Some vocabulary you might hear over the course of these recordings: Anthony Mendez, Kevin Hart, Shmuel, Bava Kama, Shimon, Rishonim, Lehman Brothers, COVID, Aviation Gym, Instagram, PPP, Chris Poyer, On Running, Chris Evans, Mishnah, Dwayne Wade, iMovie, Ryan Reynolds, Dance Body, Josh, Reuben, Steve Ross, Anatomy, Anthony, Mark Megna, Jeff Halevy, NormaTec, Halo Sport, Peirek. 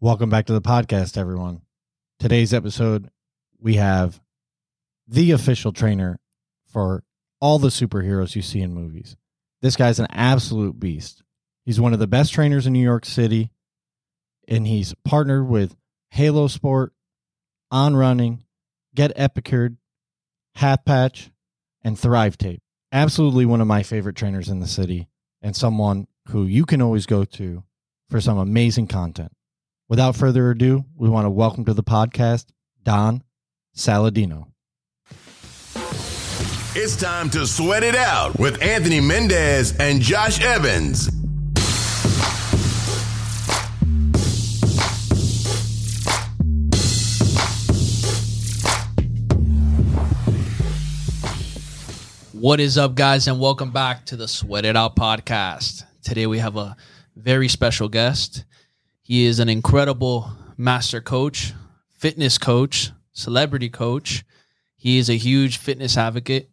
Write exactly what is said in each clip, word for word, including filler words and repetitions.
Welcome back to the podcast, everyone. Today's episode, we have the official trainer for all the superheroes you see in movies. This guy's an absolute beast. He's one of the best trainers in New York City, and he's partnered with Halo Sport, On Running, Get Epicured, Half Patch, and Thrive Tape. Absolutely one of my favorite trainers in the city, and someone who you can always go to for some amazing content. Without further ado, we want to welcome to the podcast, Don Saladino. It's time to sweat it out with Anthony Mendez and Josh Evans. What is up, guys, and welcome back to the Sweat It Out podcast. Today we have a very special guest. He is an incredible master coach, fitness coach, celebrity coach. He is a huge fitness advocate.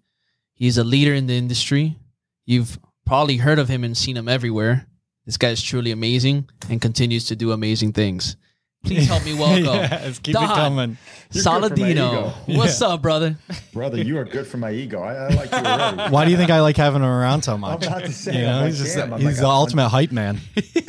He's a leader in the industry. You've probably heard of him and seen him everywhere. This guy is truly amazing and continues to do amazing things. Please help me welcome. yes, keep Don it coming. You're Saladino. Yeah. What's up, brother? Brother, you are good for my ego. I, I like you already. Why do you think I like having him around so much? I'm about to say. You know, like, he's just, he's like, the I'm ultimate one. hype man.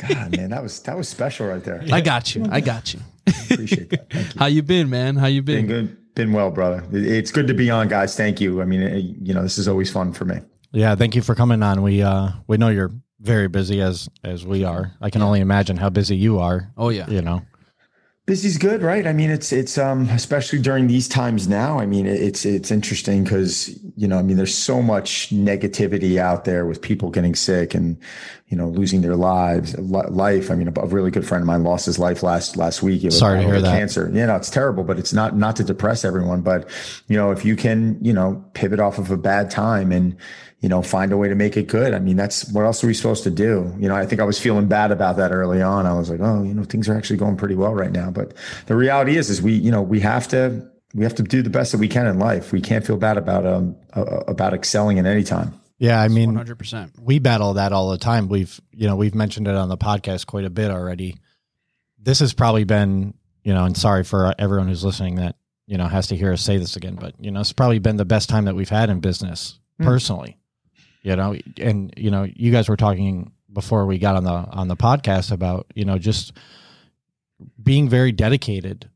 God, man, that was that was special right there. I got you. I got you. I appreciate that. Thank you. How you been, man? How you been? Been good. Been well, brother. It's good to be on, guys. Thank you. I mean, it, you know, this is always fun for me. Yeah, thank you for coming on. We uh, we know you're very busy as as we are. I can yeah. only imagine how busy you are. Oh yeah, you know. Busy's good, right? I mean, it's, it's, um, especially during these times now. I mean, it's, it's interesting because, you know, I mean, there's so much negativity out there with people getting sick and, you know, losing their lives, life. I mean, a really good friend of mine lost his life last, last week. It was Sorry to hear that. Cancer. You know, it's terrible, but it's not, not to depress everyone, but, you know, if you can, you know, pivot off of a bad time and, you know, find a way to make it good. I mean, that's what else are we supposed to do? You know, I think I was feeling bad about that early on. I was like, oh, you know, things are actually going pretty well right now. But the reality is, is we, you know, we have to, we have to do the best that we can in life. We can't feel bad about, um, uh, about excelling at any time. Yeah. I mean, one hundred percent. We battle that all the time. We've, you know, we've mentioned it on the podcast quite a bit already. This has probably been, you know, and sorry for everyone who's listening that, you know, has to hear us say this again, but you know, it's probably been the best time that we've had in business mm. personally. You know, and, you know, you guys were talking before we got on the on the podcast about, you know, just being very dedicated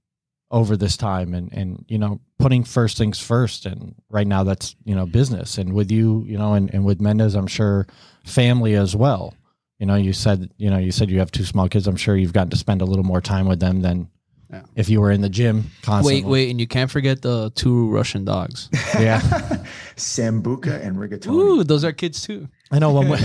over this time and, and you know, putting first things first. And right now that's, you know, business. And with you, you know, and, and with Mendez, I'm sure family as well. You know, you said, you know, you said you have two small kids. I'm sure you've gotten to spend a little more time with them than yeah. if you were in the gym constantly. Wait, wait, and you can't forget the two Russian dogs. Yeah. Sambuca and rigatoni. Ooh, those are kids too. I know when we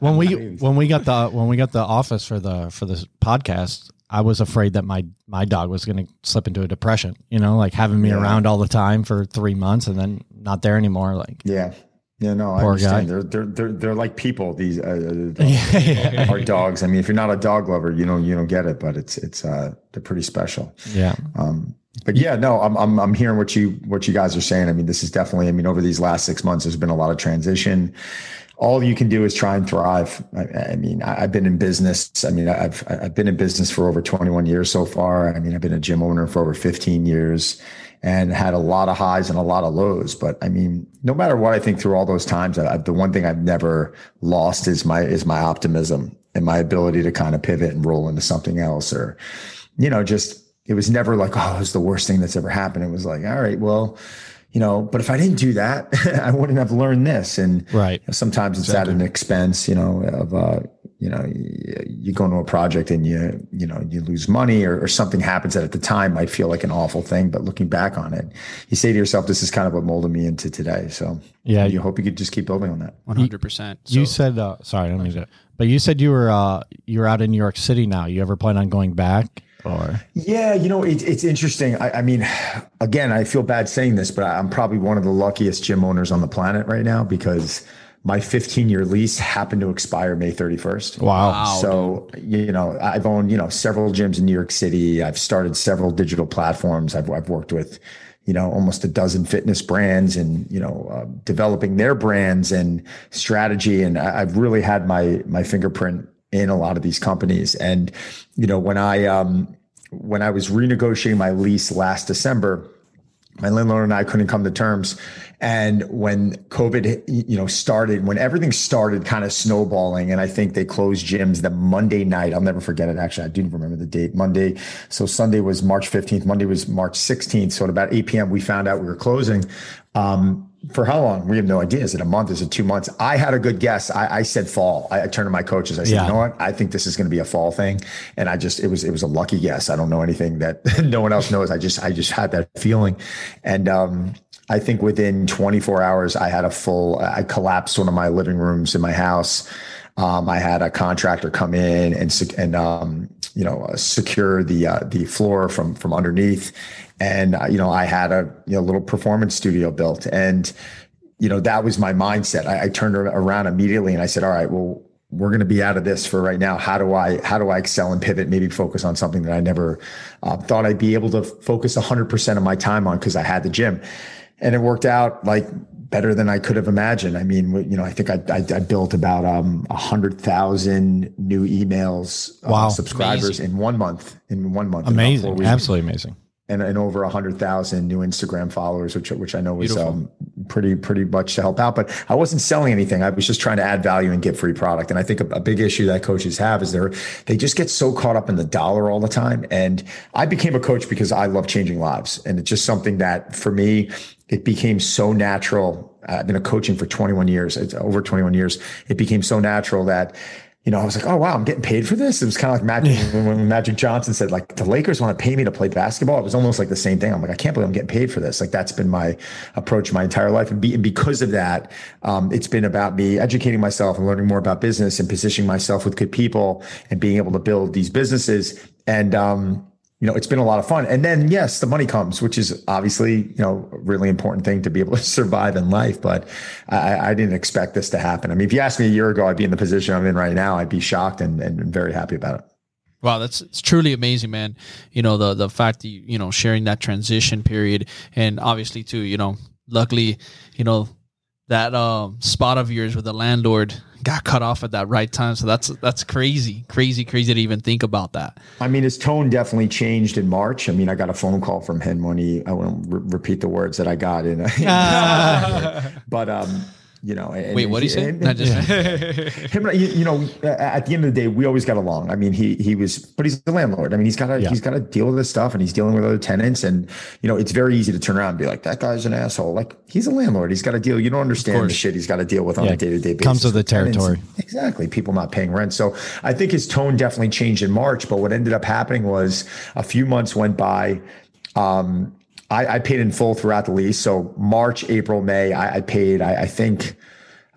when we when we got the when we got the office for the for this podcast, I was afraid that my my dog was going to slip into a depression. You know, like having me yeah. around all the time for three months and then not there anymore. Like yeah, yeah, no, I understand. Guy. They're they're they're they're like people. These uh, yeah, yeah. are dogs. I mean, if you're not a dog lover, you know you don't get it. But it's it's uh they're pretty special. Yeah. Um, But yeah, no, I'm, I'm, I'm hearing what you, what you guys are saying. I mean, this is definitely, I mean, over these last six months, there's been a lot of transition. All you can do is try and thrive. I, I mean, I, I've been in business. I mean, I've, I've been in business for over twenty-one years so far. I mean, I've been a gym owner for over fifteen years and had a lot of highs and a lot of lows. But I mean, no matter what, I think through all those times, I, I, the one thing I've never lost is my, is my optimism and my ability to kind of pivot and roll into something else or, you know, just, it was never like, oh, it was the worst thing that's ever happened. It was like, all right, well, you know, but if I didn't do that, I wouldn't have learned this. And right. you know, sometimes it's exactly. at an expense, you know, of, uh, you know, you, you go into a project and you, you know, you lose money or, or something happens that at the time might feel like an awful thing. But looking back on it, you say to yourself, this is kind of what molded me into today. So yeah, you, you hope you could just keep building on that. one hundred percent. You, so, you said, uh, sorry, I don't mean to, but you said you were, uh, you're out in New York City now. You ever plan on going back? Or yeah, you know, it, it's interesting. I, I mean, again, I feel bad saying this, but I'm probably one of the luckiest gym owners on the planet right now because my fifteen year lease happened to expire May thirty-first. Wow. So, you know, I've owned, you know, several gyms in New York City. I've started several digital platforms. I've, I've worked with, you know, almost a dozen fitness brands and, you know, uh, developing their brands and strategy. And I, I've really had my, my fingerprint in a lot of these companies. And, you know, when I, um, when I was renegotiating my lease last December, my landlord and I couldn't come to terms. And when COVID, you know, started, when everything started kind of snowballing, and I think they closed gyms the Monday night. I'll never forget it. Actually, I do remember the date, Monday. So Sunday was March fifteenth. Monday was March sixteenth. So at about eight p.m., we found out we were closing. Um, For how long? We have no idea. Is it a month? Is it two months? I had a good guess. I, I said fall. I, I turned to my coaches. I said, yeah. You know what? I think this is going to be a fall thing. And I just, it was, it was a lucky guess. I don't know anything that no one else knows. I just, I just had that feeling. And, um, I think within twenty-four hours, I had a full, I collapsed one of my living rooms in my house. Um, I had a contractor come in and, and, um, you know, uh, secure the, uh, the floor from, from underneath. And, uh, you know, I had a you know, little performance studio built, and, you know, that was my mindset. I, I turned around immediately and I said, all right, well, we're going to be out of this for right now. How do I, how do I excel and pivot, maybe focus on something that I never uh, thought I'd be able to focus a hundred percent of my time on, because I had the gym. And it worked out like better than I could have imagined. I mean, you know, I think I, I, I built about um, one hundred thousand new emails uh, wow. subscribers amazing. in one month, in one month. Amazing. Absolutely amazing. And, and over one hundred thousand new Instagram followers, which which I know was um, pretty pretty much to help out. But I wasn't selling anything. I was just trying to add value and get free product. And I think a, a big issue that coaches have is they're they just get so caught up in the dollar all the time. And I became a coach because I love changing lives. And it's just something that for me, it became so natural. I've been a coaching for twenty-one years. It's over twenty-one years. It became so natural that, you know, I was like, oh, wow, I'm getting paid for this. It was kind of like Magic, when Magic Johnson said, like, the Lakers want to pay me to play basketball. It was almost like the same thing. I'm like, I can't believe I'm getting paid for this. Like, that's been my approach my entire life. And, be, and because of that, um, it's been about me educating myself and learning more about business and positioning myself with good people and being able to build these businesses. And, um, you know, it's been a lot of fun. And then, yes, the money comes, which is obviously, you know, a really important thing to be able to survive in life. But I, I didn't expect this to happen. I mean, if you asked me a year ago, I'd be in the position I'm in right now. I'd be shocked and, and very happy about it. Wow, that's it's truly amazing, man. You know, the the fact that, you, you know, sharing that transition period, and obviously too, you know, luckily, you know, that um, spot of yours with the landlord got cut off at that right time. So that's that's crazy, crazy, crazy to even think about that. I mean, his tone definitely changed in March. I mean, I got a phone call from him when he, I won't re- repeat the words that I got in. Uh. but, um, you know. And, Wait, what did he say? And, and, just- him, you, you know, at the end of the day, we always got along. I mean, he he was, but he's the landlord. I mean, he's got to yeah. he's got to deal with this stuff, and he's dealing with other tenants. And, you know, it's very easy to turn around and be like, that guy's an asshole. Like, he's a landlord. He's got to deal. You don't understand the shit he's got to deal with on yeah. a day-to-day basis. Comes with the territory. Tenants. Exactly. People not paying rent. So I think his tone definitely changed in March. But what ended up happening was a few months went by. Um, I, I paid in full throughout the lease. So March, April, May, I, I paid, I, I think,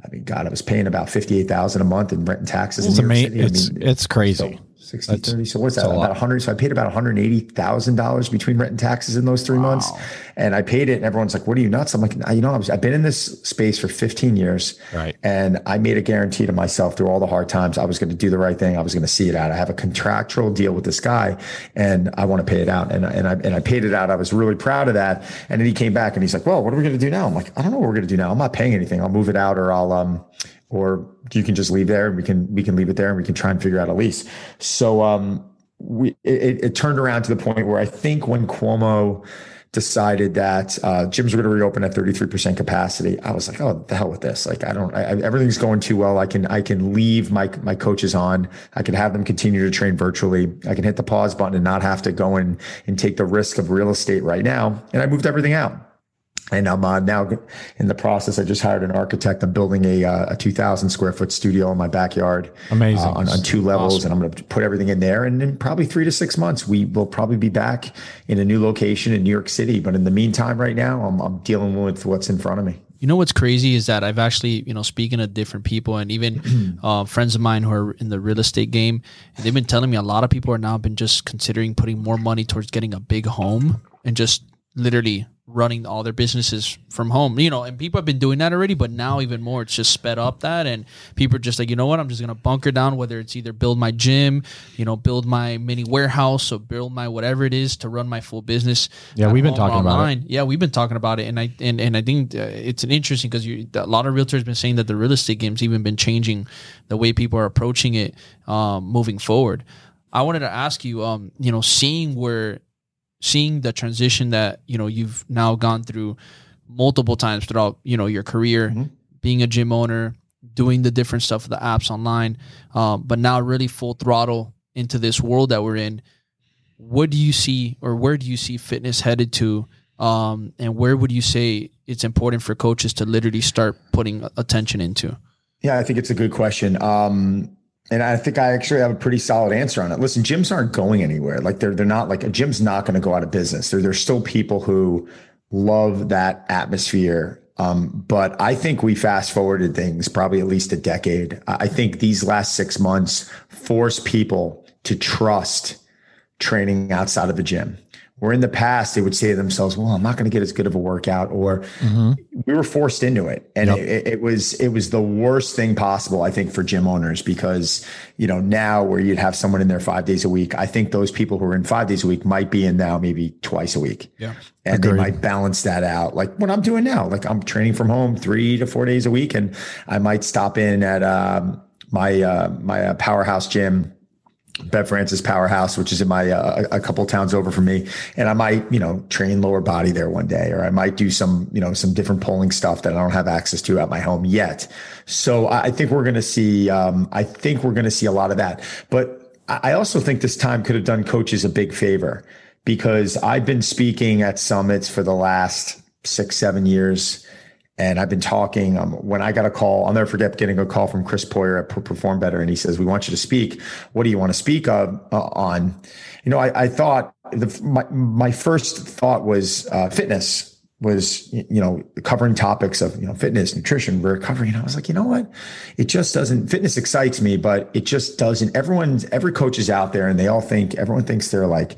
I mean, God, I was paying about fifty-eight thousand dollars a month in rent and taxes. It's, in New York City. It's, I mean, it's crazy. So sixty, thirty. So what's that? About one hundred. So I paid about one hundred eighty thousand dollars between rent and taxes in those three wow. months. And I paid it, and everyone's like, what are you, nuts? I'm like, you know, I've been in this space for fifteen years. Right. And I made a guarantee to myself through all the hard times, I was going to do the right thing. I was going to see it out. I have a contractual deal with this guy, and I want to pay it out. And, and I, and I paid it out. I was really proud of that. And then he came back and he's like, well, what are we going to do now? I'm like, I don't know what we're going to do now. I'm not paying anything. I'll move it out, or I'll, um, or you can just leave there, and we can, we can leave it there, and we can try and figure out a lease. So, um, we, it, it turned around to the point where I think when Cuomo decided that, uh, gyms were going to reopen at thirty-three percent capacity, I was like, oh, the hell with this. Like, I don't, I, everything's going too well. I can, I can leave my, my coaches on. I can have them continue to train virtually. I can hit the pause button and not have to go in and take the risk of real estate right now. And I moved everything out. And I'm uh, now in the process. I just hired an architect. I'm building a, uh, a two thousand square foot studio in my backyard. Amazing. Uh, on, on two levels. Awesome. And I'm going to put everything in there. And in probably three to six months, we will probably be back in a new location in New York City. But in the meantime, right now, I'm, I'm dealing with what's in front of me. You know, what's crazy is that I've actually, you know, speaking to different people, and even uh, friends of mine who are in the real estate game, and they've been telling me a lot of people are now been just considering putting more money towards getting a big home and just literally running all their businesses from home, you know, and people have been doing that already, but now even more, it's just sped up that, and people are just like, you know what, I'm just going to bunker down, whether it's either build my gym, you know, build my mini warehouse, or build my whatever it is to run my full business. Yeah. We've been talking online. about it. Yeah. We've been talking about it. And I, and, and I think it's an interesting, because you, a lot of realtors have been saying that the real estate game's even been changing the way people are approaching it, um, moving forward. I wanted to ask you, um, you know, seeing where, seeing the transition that, you know, you've now gone through multiple times throughout, you know, your career, mm-hmm. being a gym owner, doing the different stuff, the apps online, um, but now really full throttle into this world that we're in. What do you see, or where do you see fitness headed to? Um, and where would you say it's important for coaches to literally start putting attention into? Yeah, I think it's a good question. Um, and I think I actually have a pretty solid answer on it. Listen, gyms aren't going anywhere. Like they're, they're not like a gym's not going to go out of business. There, there's still people who love that atmosphere. Um, but I think we fast forwarded things probably at least a decade. I think these last six months forced people to trust training outside of the gym. Where in the past, they would say to themselves, well, I'm not going to get as good of a workout, or mm-hmm. we were forced into it. And yep. it, it was, it was the worst thing possible, I think, for gym owners, because, you know, now where you'd have someone in there five days a week, I think those people who are in five days a week might be in now maybe twice a week. Yeah. And Agreed. They might balance that out. Like what I'm doing now, like I'm training from home three to four days a week. And I might stop in at, um, my, uh, my uh, powerhouse gym, Bev Francis Powerhouse, which is in my, uh, a couple towns over from me. And I might, you know, train lower body there one day, or I might do some, you know, some different pulling stuff that I don't have access to at my home yet. So I think we're going to see, um, I think we're going to see a lot of that, but I also think this time could have done coaches a big favor, because I've been speaking at summits for the last six, seven years. And I've been talking, um, when I got a call, I'll never forget getting a call from Chris Poyer at Perform Better. And he says, we want you to speak. What do you want to speak of, uh, on? You know, I, I thought the, my, my first thought was uh, fitness was, you know, covering topics of, you know, fitness, nutrition, recovery. And I was like, you know what? It just doesn't, fitness excites me, but it just doesn't. Everyone's, every coach is out there and they all think, everyone thinks they're like,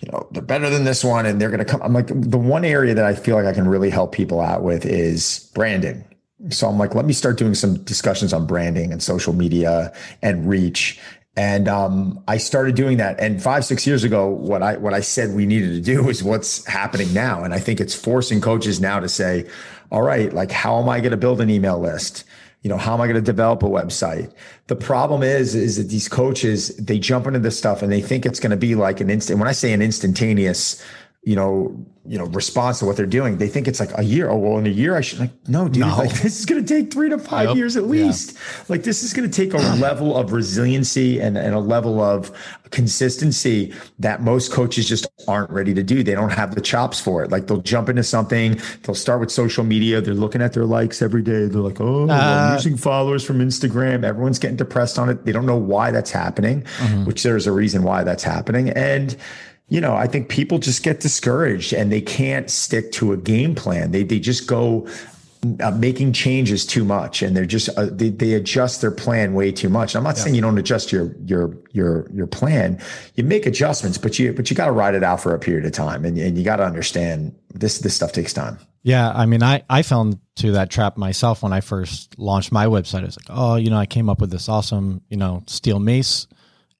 you know, they're better than this one and they're going to come. I'm like, the one area that I feel like I can really help people out with is branding. So I'm like, let me start doing some discussions on branding and social media and reach. And, um, I started doing that. And five, six years ago, what I, what I said we needed to do is what's happening now. And I think it's forcing coaches now to say, all right, like, how am I going to build an email list? You know, how am I going to develop a website? The problem is, is that these coaches, they jump into this stuff and they think it's going to be like an instant. When I say an instantaneous, you know, you know, response to what they're doing, they think it's like a year. Oh, well, in a year I should like, no, dude, no. Like this is going to take three to five yep. years at least. Yeah. Like this is going to take a level of resiliency and, and a level of consistency that most coaches just aren't ready to do. They don't have the chops for it. Like they'll jump into something. They'll start with social media. They're looking at their likes every day. They're like, oh, uh, I'm losing followers from Instagram. Everyone's getting depressed on it. They don't know why that's happening, mm-hmm. which there's a reason why that's happening. And you know, I think people just get discouraged and they can't stick to a game plan. They they just go uh, making changes too much, and they're just uh, they they adjust their plan way too much. And I'm not yeah. saying you don't adjust your your your your plan. You make adjustments, but you but you got to ride it out for a period of time, and and you got to understand this this stuff takes time. Yeah, I mean, I I fell into that trap myself when I first launched my website. I was like, oh, you know, I came up with this awesome, you know, steel mace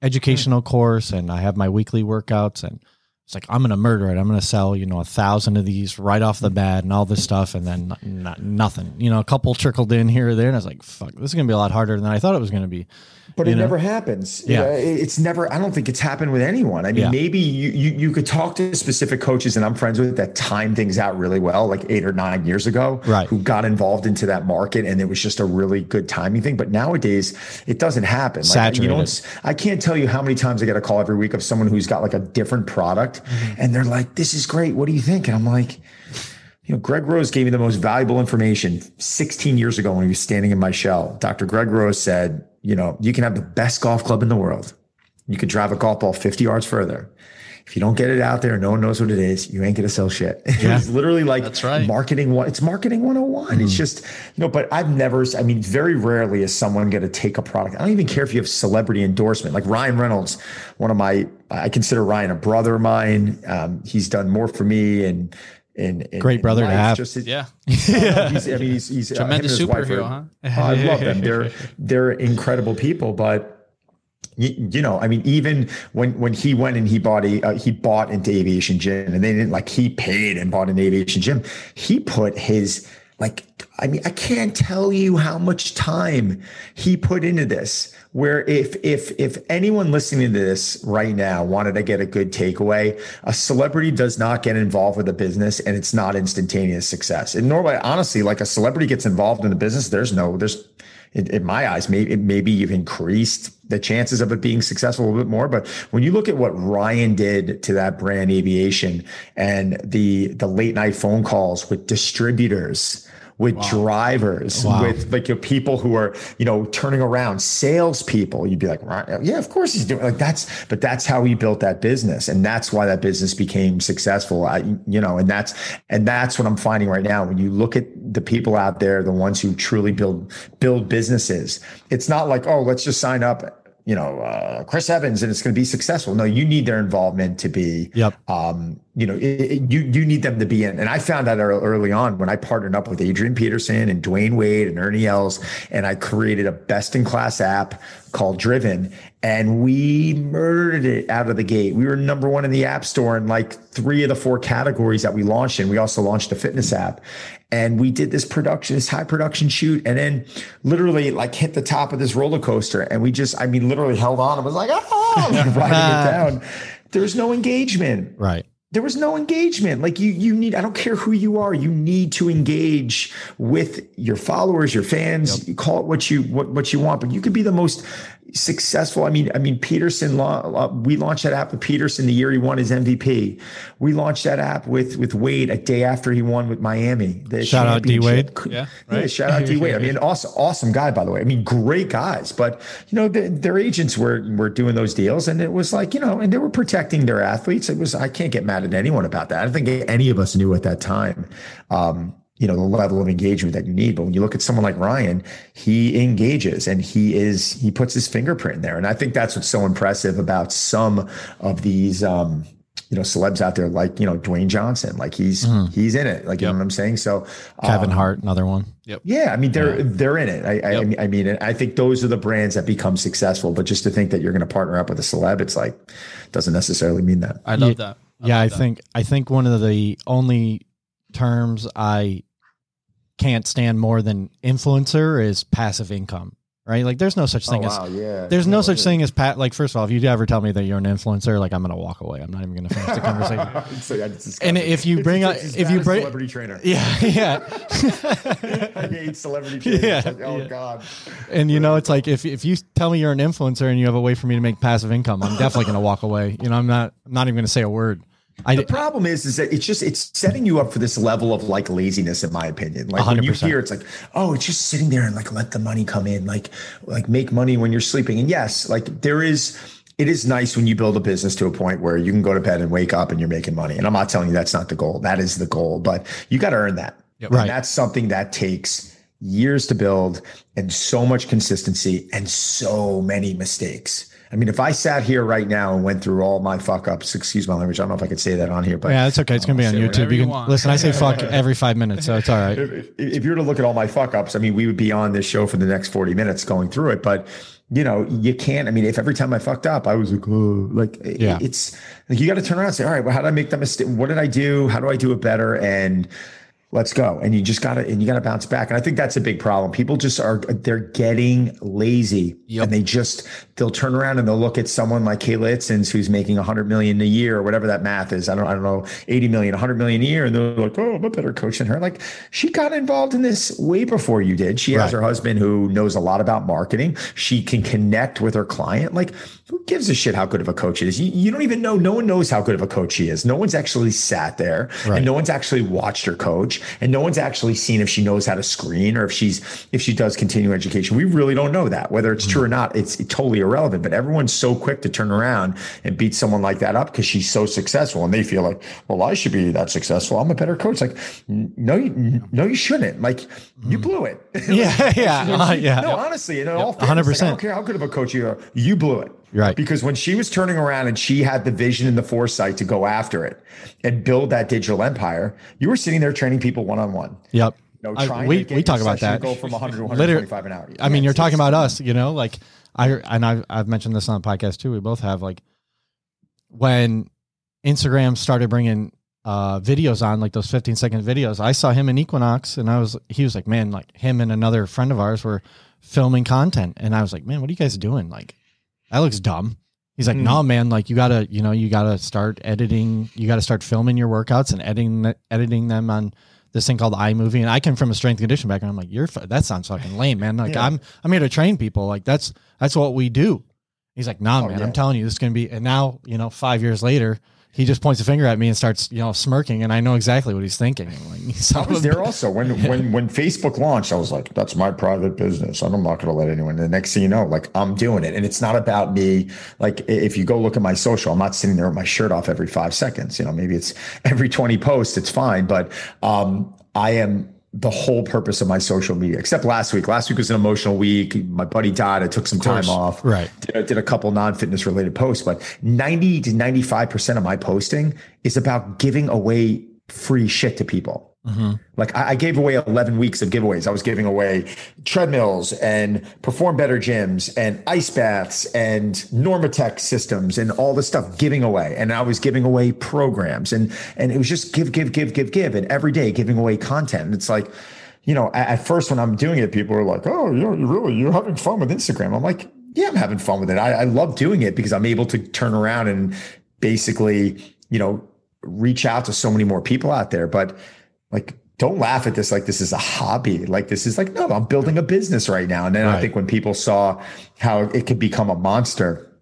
educational course, and I have my weekly workouts, and it's like, I'm going to murder it. I'm going to sell, you know, a thousand of these right off the bat and all this stuff. And then not, not, nothing, you know, a couple trickled in here or there. And I was like, fuck, this is going to be a lot harder than I thought it was going to be. But you it know? Never happens. Yeah. It's never, I don't think it's happened with anyone. I mean, yeah. maybe you, you, you could talk to specific coaches, and I'm friends with that time things out really well, like eight or nine years ago, right. who got involved into that market. And it was just a really good timing thing. But nowadays it doesn't happen. Like, you don't, I can't tell you how many times I get a call every week of someone who's got like a different product mm-hmm. and they're like, this is great. What do you think? And I'm like, you know, Greg Rose gave me the most valuable information sixteen years ago when he was standing in my shell. Doctor Greg Rose said, you know, you can have the best golf club in the world. You could drive a golf ball fifty yards further. If you don't get it out there, no one knows what it is. You ain't going to sell shit. Yeah. It's literally like That's right. marketing. It's marketing one oh one. Mm-hmm. It's just, you know, but I've never, I mean, very rarely is someone going to take a product. I don't even care if you have celebrity endorsement, like Ryan Reynolds, one of my, I consider Ryan a brother of mine. Um, he's done more for me and, And, and great brother to have. Just, yeah. yeah. He's, I mean, he's, he's tremendous uh, superhero, are, huh? uh, I love them. They're, they're incredible people, but y- you know, I mean, even when, when he went and he bought a, uh, he bought into Aviation Gym, and they didn't like, he paid and bought an Aviation Gym. He put his like, I mean, I can't tell you how much time he put into this, where if, if, if anyone listening to this right now wanted to get a good takeaway, a celebrity does not get involved with a business and it's not instantaneous success. And normally, honestly, like a celebrity gets involved in the business, there's no, there's, in, in my eyes, maybe, maybe you've increased the chances of it being successful a little bit more. But when you look at what Ryan did to that brand Aviation and the, the late night phone calls with distributors, with wow. drivers, wow. with like your people who are, you know, turning around salespeople, you'd be like, yeah, of course he's doing like that's, but that's how he built that business. And that's why that business became successful. I, you know, and that's, and that's what I'm finding right now. When you look at the people out there, the ones who truly build, build businesses, it's not like, oh, let's just sign up, you know, uh, Chris Evans, and it's going to be successful. No, you need their involvement to be, yep. um, you know, it, it, you, you need them to be in. And I found that early on when I partnered up with Adrian Peterson and Dwayne Wade and Ernie Els, and I created a best in class app called Driven, and we murdered it out of the gate. We were number one in the app store in like three of the four categories that we launched in. We also launched a fitness app, and we did this production, this high production shoot, and then literally like hit the top of this roller coaster. And we just, I mean, literally held on and was like, oh, we were riding it down. There's no engagement. Right. There was no engagement. Like you, you need, I don't care who you are. You need to engage with your followers, your fans, yep. you call it what you, what, what you want, but you could be the most successful. I mean, I mean, Peterson, we launched that app with Peterson the year he won his M V P. We launched that app with, with Wade a day after he won with Miami. The shout out D Wade. Yeah, right. yeah. Shout out D Wade. I mean, awesome, awesome guy, by the way. I mean, great guys, but you know, the, their agents were, were doing those deals, and it was like, you know, and they were protecting their athletes. It was, I can't get mad at anyone about that. I don't think any of us knew at that time, um, you know, the level of engagement that you need. But when you look at someone like Ryan, he engages and he is, he puts his fingerprint in there. And I think that's what's so impressive about some of these, um, you know, celebs out there, like, you know, Dwayne Johnson, like he's, mm. he's in it. Like, yep. you know what I'm saying? So um, Kevin Hart, another one. Yep. Yeah. I mean, they're, yeah. they're in it. I, yep. I mean, I mean, I think those are the brands that become successful, but just to think that you're going to partner up with a celeb, it's like, doesn't necessarily mean that. I love yeah. that. I yeah, I that. think I think one of the only terms I can't stand more than influencer is passive income, right? Like, there's no such thing oh, as wow, yeah. there's no, no such thing as pat. Like, first of all, if you ever tell me that you're an influencer, like I'm gonna walk away. I'm not even gonna finish the conversation. so, yeah, and if you bring up, if you bring celebrity trainer, yeah, yeah, I hate celebrity trainers. Yeah, like, oh yeah. God. And you know, it's like if if you tell me you're an influencer and you have a way for me to make passive income, I'm definitely gonna walk away. You know, I'm not I'm not even gonna say a word. I, the problem is, is that it's just, it's setting you up for this level of like laziness, in my opinion. Like one hundred percent. When you hear, it's like, oh, it's just sitting there and like, let the money come in, like, like make money when you're sleeping. And yes, like there is, it is nice when you build a business to a point where you can go to bed and wake up and you're making money. And I'm not telling you that's not the goal. That is the goal, but you got to earn that. Yep. Right. And that's something that takes years to build and so much consistency and so many mistakes. I mean, if I sat here right now and went through all my fuck ups, excuse my language, I don't know if I could say that on here, but yeah, it's okay. It's going to be on YouTube. You can you listen. I say fuck every five minutes, so it's all right. If, if you were to look at all my fuck ups, I mean, we would be on this show for the next forty minutes going through it, but you know, you can't, I mean, if every time I fucked up, I was like, oh, like yeah. it's like, you got to turn around and say, all right, well, how did I make that mistake? What did I do? How do I do it better? And let's go. And you just gotta, and you gotta bounce back. And I think that's a big problem. People just are, they're getting lazy yep. and they just, they'll turn around and they'll look at someone like Kayla Itsins, who's making a hundred million a year or whatever that math is. I don't, I don't know, eighty million, a hundred million a year. And they're like, oh, I'm a better coach than her. Like, she got involved in this way before you did. She right. has her husband who knows a lot about marketing. She can connect with her client. Like, who gives a shit how good of a coach it is? You, you don't even know. No one knows how good of a coach she is. No one's actually sat there right. and no one's actually watched her coach. And no one's actually seen if she knows how to screen or if she's, if she does continuing education. We really don't know that, whether it's true or not. It's totally irrelevant, but everyone's so quick to turn around and beat someone like that up because she's so successful. And they feel like, well, I should be that successful. I'm a better coach. Like, no, you, no, you shouldn't. Like, you blew it. Yeah. like, yeah. She, uh, yeah. No, yep. honestly, you know, yep. all fairness, one hundred percent. Like, I don't care how good of a coach you are. You blew it. Right. Because when she was turning around and she had the vision and the foresight to go after it and build that digital empire, you were sitting there training people one-on-one. Yep. You know, I, we we talk about that. Go from one hundred to one hundred twenty-five an hour. I mean, you're talking about us, you know, like I, and I've, I've mentioned this on the podcast too. We both have, like, when Instagram started bringing uh, videos on, like those fifteen second videos. I saw him in Equinox, and I was, he was like, man, like him and another friend of ours were filming content. And I was like, man, what are you guys doing? Like, that looks dumb. He's like, mm. no, man, like you gotta, you know, you gotta start editing. You gotta start filming your workouts and editing, editing them on this thing called iMovie. And I came from a strength and conditioning background. I'm like, you're, that sounds fucking lame, man. Like yeah. I'm, I'm here to train people. Like that's, that's what we do. He's like, nah, oh, man, yeah. I'm telling you, this is going to be, and now, you know, five years later, he just points a finger at me and starts, you know, smirking. And I know exactly what he's thinking. Like, he's I was there bit. also when, yeah. when, when Facebook launched, I was like, that's my private business. I'm not going to let anyone. The next thing you know, like I'm doing it. And it's not about me. Like if you go look at my social, I'm not sitting there with my shirt off every five seconds, you know, maybe it's every twenty posts. It's fine. But, um, I am, the whole purpose of my social media, except last week. Last week was an emotional week. My buddy died. I took some time off. Right. Did, did a couple non-fitness related posts, but ninety to ninety-five percent of my posting is about giving away free shit to people. Mm-hmm. Like I, I gave away eleven weeks of giveaways. I was giving away treadmills and Perform Better gyms and ice baths and NormaTec systems and all this stuff giving away. And I was giving away programs and, and it was just give, give, give, give, give. And every day giving away content. And it's like, you know, at, at first when I'm doing it, people are like, oh, you're really, you're having fun with Instagram. I'm like, yeah, I'm having fun with it. I, I love doing it because I'm able to turn around and basically, you know, reach out to so many more people out there. But like, don't laugh at this. Like, this is a hobby. Like, this is like, no, I'm building a business right now. And then right. I think when people saw how it could become a monster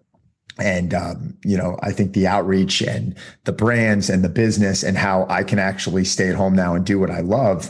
and, um, you know, I think the outreach and the brands and the business and how I can actually stay at home now and do what I love.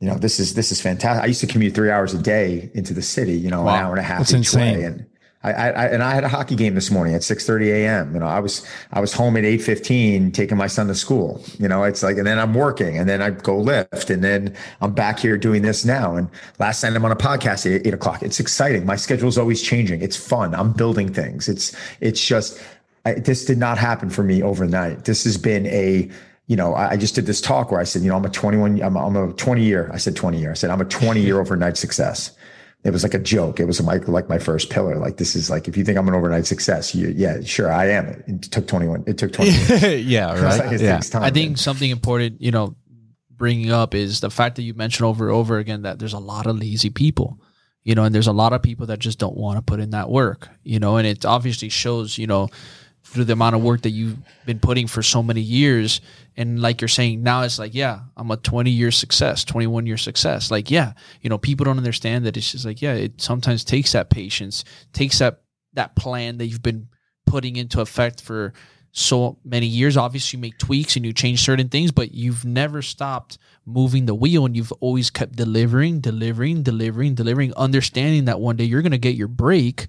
You know, this is, this is fantastic. I used to commute three hours a day into the city, you know, wow. an hour and a half. That's each insane. Way. And I, I, and I had a hockey game this morning at six thirty a.m. You know, I was, I was home at eight fifteen taking my son to school, you know, it's like, and then I'm working and then I go lift and then I'm back here doing this now. And last night I'm on a podcast at eight o'clock. It's exciting. My schedule is always changing. It's fun. I'm building things. It's, it's just, I, this did not happen for me overnight. This has been a, you know, I, I just did this talk where I said, you know, I'm a twenty-one, I'm, I'm a twenty year, I said twenty year, I said, I'm a twenty year overnight success. It was like a joke. It was my, like my first pillar. Like this is like, if you think I'm an overnight success, you, yeah, sure, I am. It took twenty-one. It took twenty years. Yeah, right. Like yeah. Time, I think man. Something important, you know, bringing up is the fact that you mentioned over and over again that there's a lot of lazy people, you know, and there's a lot of people that just don't want to put in that work, you know, and it obviously shows, you know, through the amount of work that you've been putting for so many years. And like you're saying now, it's like, yeah, I'm a twenty year success, twenty-one year success. Like, yeah, you know, people don't understand that. It's just like, yeah, it sometimes takes that patience, takes that, that plan that you've been putting into effect for so many years. Obviously you make tweaks and you change certain things, but you've never stopped moving the wheel and you've always kept delivering, delivering, delivering, delivering, understanding that one day you're going to get your break.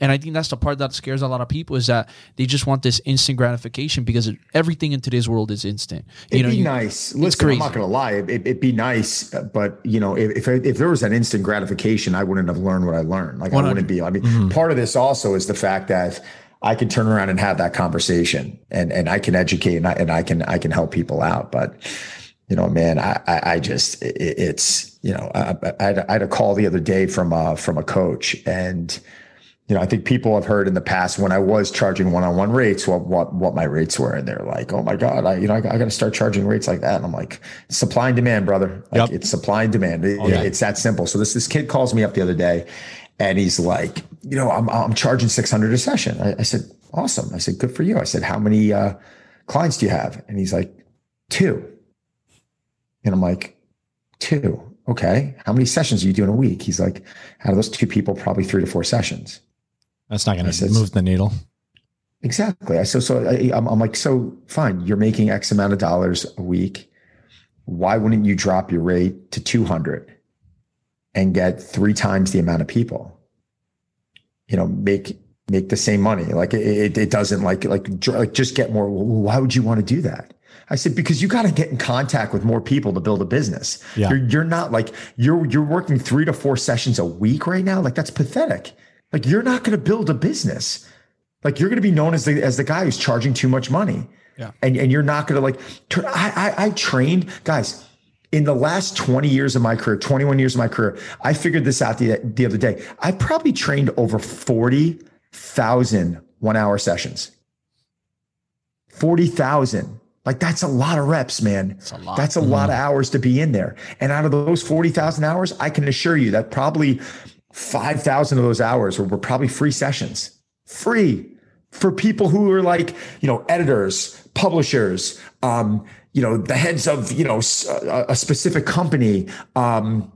And I think that's the part that scares a lot of people is that they just want this instant gratification because everything in today's world is instant. You it'd know, be you, nice. Listen, I'm not going to lie. It, it, it'd be nice. But, you know, if, if if there was an instant gratification, I wouldn't have learned what I learned. Like one hundred. I wouldn't be. I mean, mm-hmm. part of this also is the fact that I can turn around and have that conversation and, and I can educate and I, and I can I can help people out. But, you know, man, I, I, I just it, it's, you know, I, I, had, I had a call the other day from uh, from a coach and. You know, I think people have heard in the past when I was charging one-on-one rates, what what what my rates were, and they're like, "Oh my God, I you know I, I got to start charging rates like that." And I'm like, "Supply and demand, brother. Like, yep. It's supply and demand. It, okay. It's that simple." So this this kid calls me up the other day, and he's like, "You know, I'm I'm charging six hundred a session." I, I said, "Awesome." I said, "Good for you." I said, "How many uh, clients do you have?" And he's like, two. And I'm like, two. Okay. How many sessions are you doing a week? He's like, out of those two people, probably three to four sessions. That's not going to move the needle. Exactly. I so so I, I'm, I'm like, so fine. You're making X amount of dollars a week. Why wouldn't you drop your rate to two hundred and get three times the amount of people? You know, make make the same money. Like it, it doesn't like like like just get more. Why would you want to do that? I said, because you got to get in contact with more people to build a business. Yeah. You're, you're not like you're you're working three to four sessions a week right now. Like that's pathetic. Like you're not going to build a business. Like you're going to be known as the as the guy who's charging too much money. Yeah. And and you're not going to like. Turn, I, I I trained guys in the last twenty years of my career, twenty-one years of my career. I figured this out the the other day. I probably trained over forty thousand one hour sessions. forty thousand. Like, that's a lot of reps, man. That's a lot, that's a mm-hmm. lot of hours to be in there. And out of those forty thousand hours, I can assure you that probably five thousand of those hours were, were probably free sessions. Free for people who are like, you know, editors, publishers, um, you know, the heads of, you know, a, a specific company, um,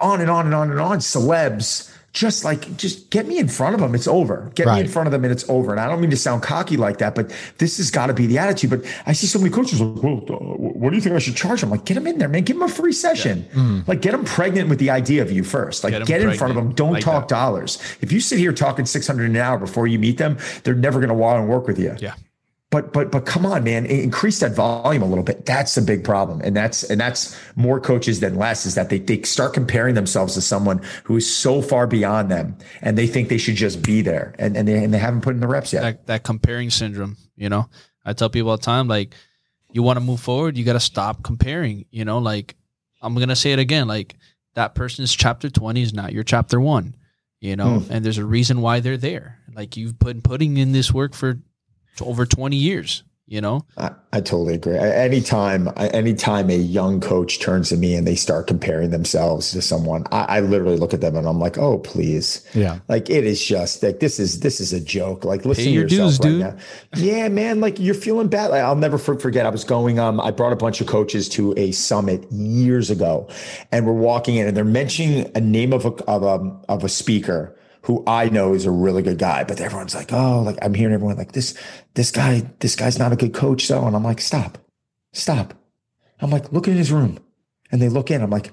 on and on and on and on, celebs. Just like, just get me in front of them. It's over. Get right. me in front of them and it's over. And I don't mean to sound cocky like that, but this has got to be the attitude. But I see so many coaches like, well, uh, what do you think I should charge them? Like, get them in there, man. Give them a free session. Yeah. Mm. Like, get them pregnant with the idea of you first. Like, get, get in front of them. Don't like talk that. dollars. If you sit here talking six hundred an hour before you meet them, they're never going to want to work with you. Yeah. But, but, but come on, man, increase that volume a little bit. That's the big problem. And that's, and that's more coaches than less, is that they, they start comparing themselves to someone who is so far beyond them, and they think they should just be there, and, and they, and they haven't put in the reps yet. That, that comparing syndrome, you know, I tell people all the time, like, you want to move forward, you got to stop comparing, you know, like, I'm going to say it again. Like, that person's chapter twenty is not your chapter one, you know, mm. and there's a reason why they're there. Like, you've been putting in this work for over twenty years, you know? I, I totally agree. I, anytime, I, anytime a young coach turns to me and they start comparing themselves to someone, I, I literally look at them and I'm like, oh, please. Yeah. Like, it is just like, this is, this is a joke. Like, listen Pay to your yourself dues, right dude. now. Yeah, man. Like, you're feeling bad. Like, I'll never forget. I was going, um, I brought a bunch of coaches to a summit years ago, and we're walking in and they're mentioning a name of a, of a, of a speaker who I know is a really good guy, but everyone's like, oh, like, I'm hearing everyone like this, this guy, this guy's not a good coach. So, and I'm like, stop, stop. I'm like, look in his room. And they look in, I'm like,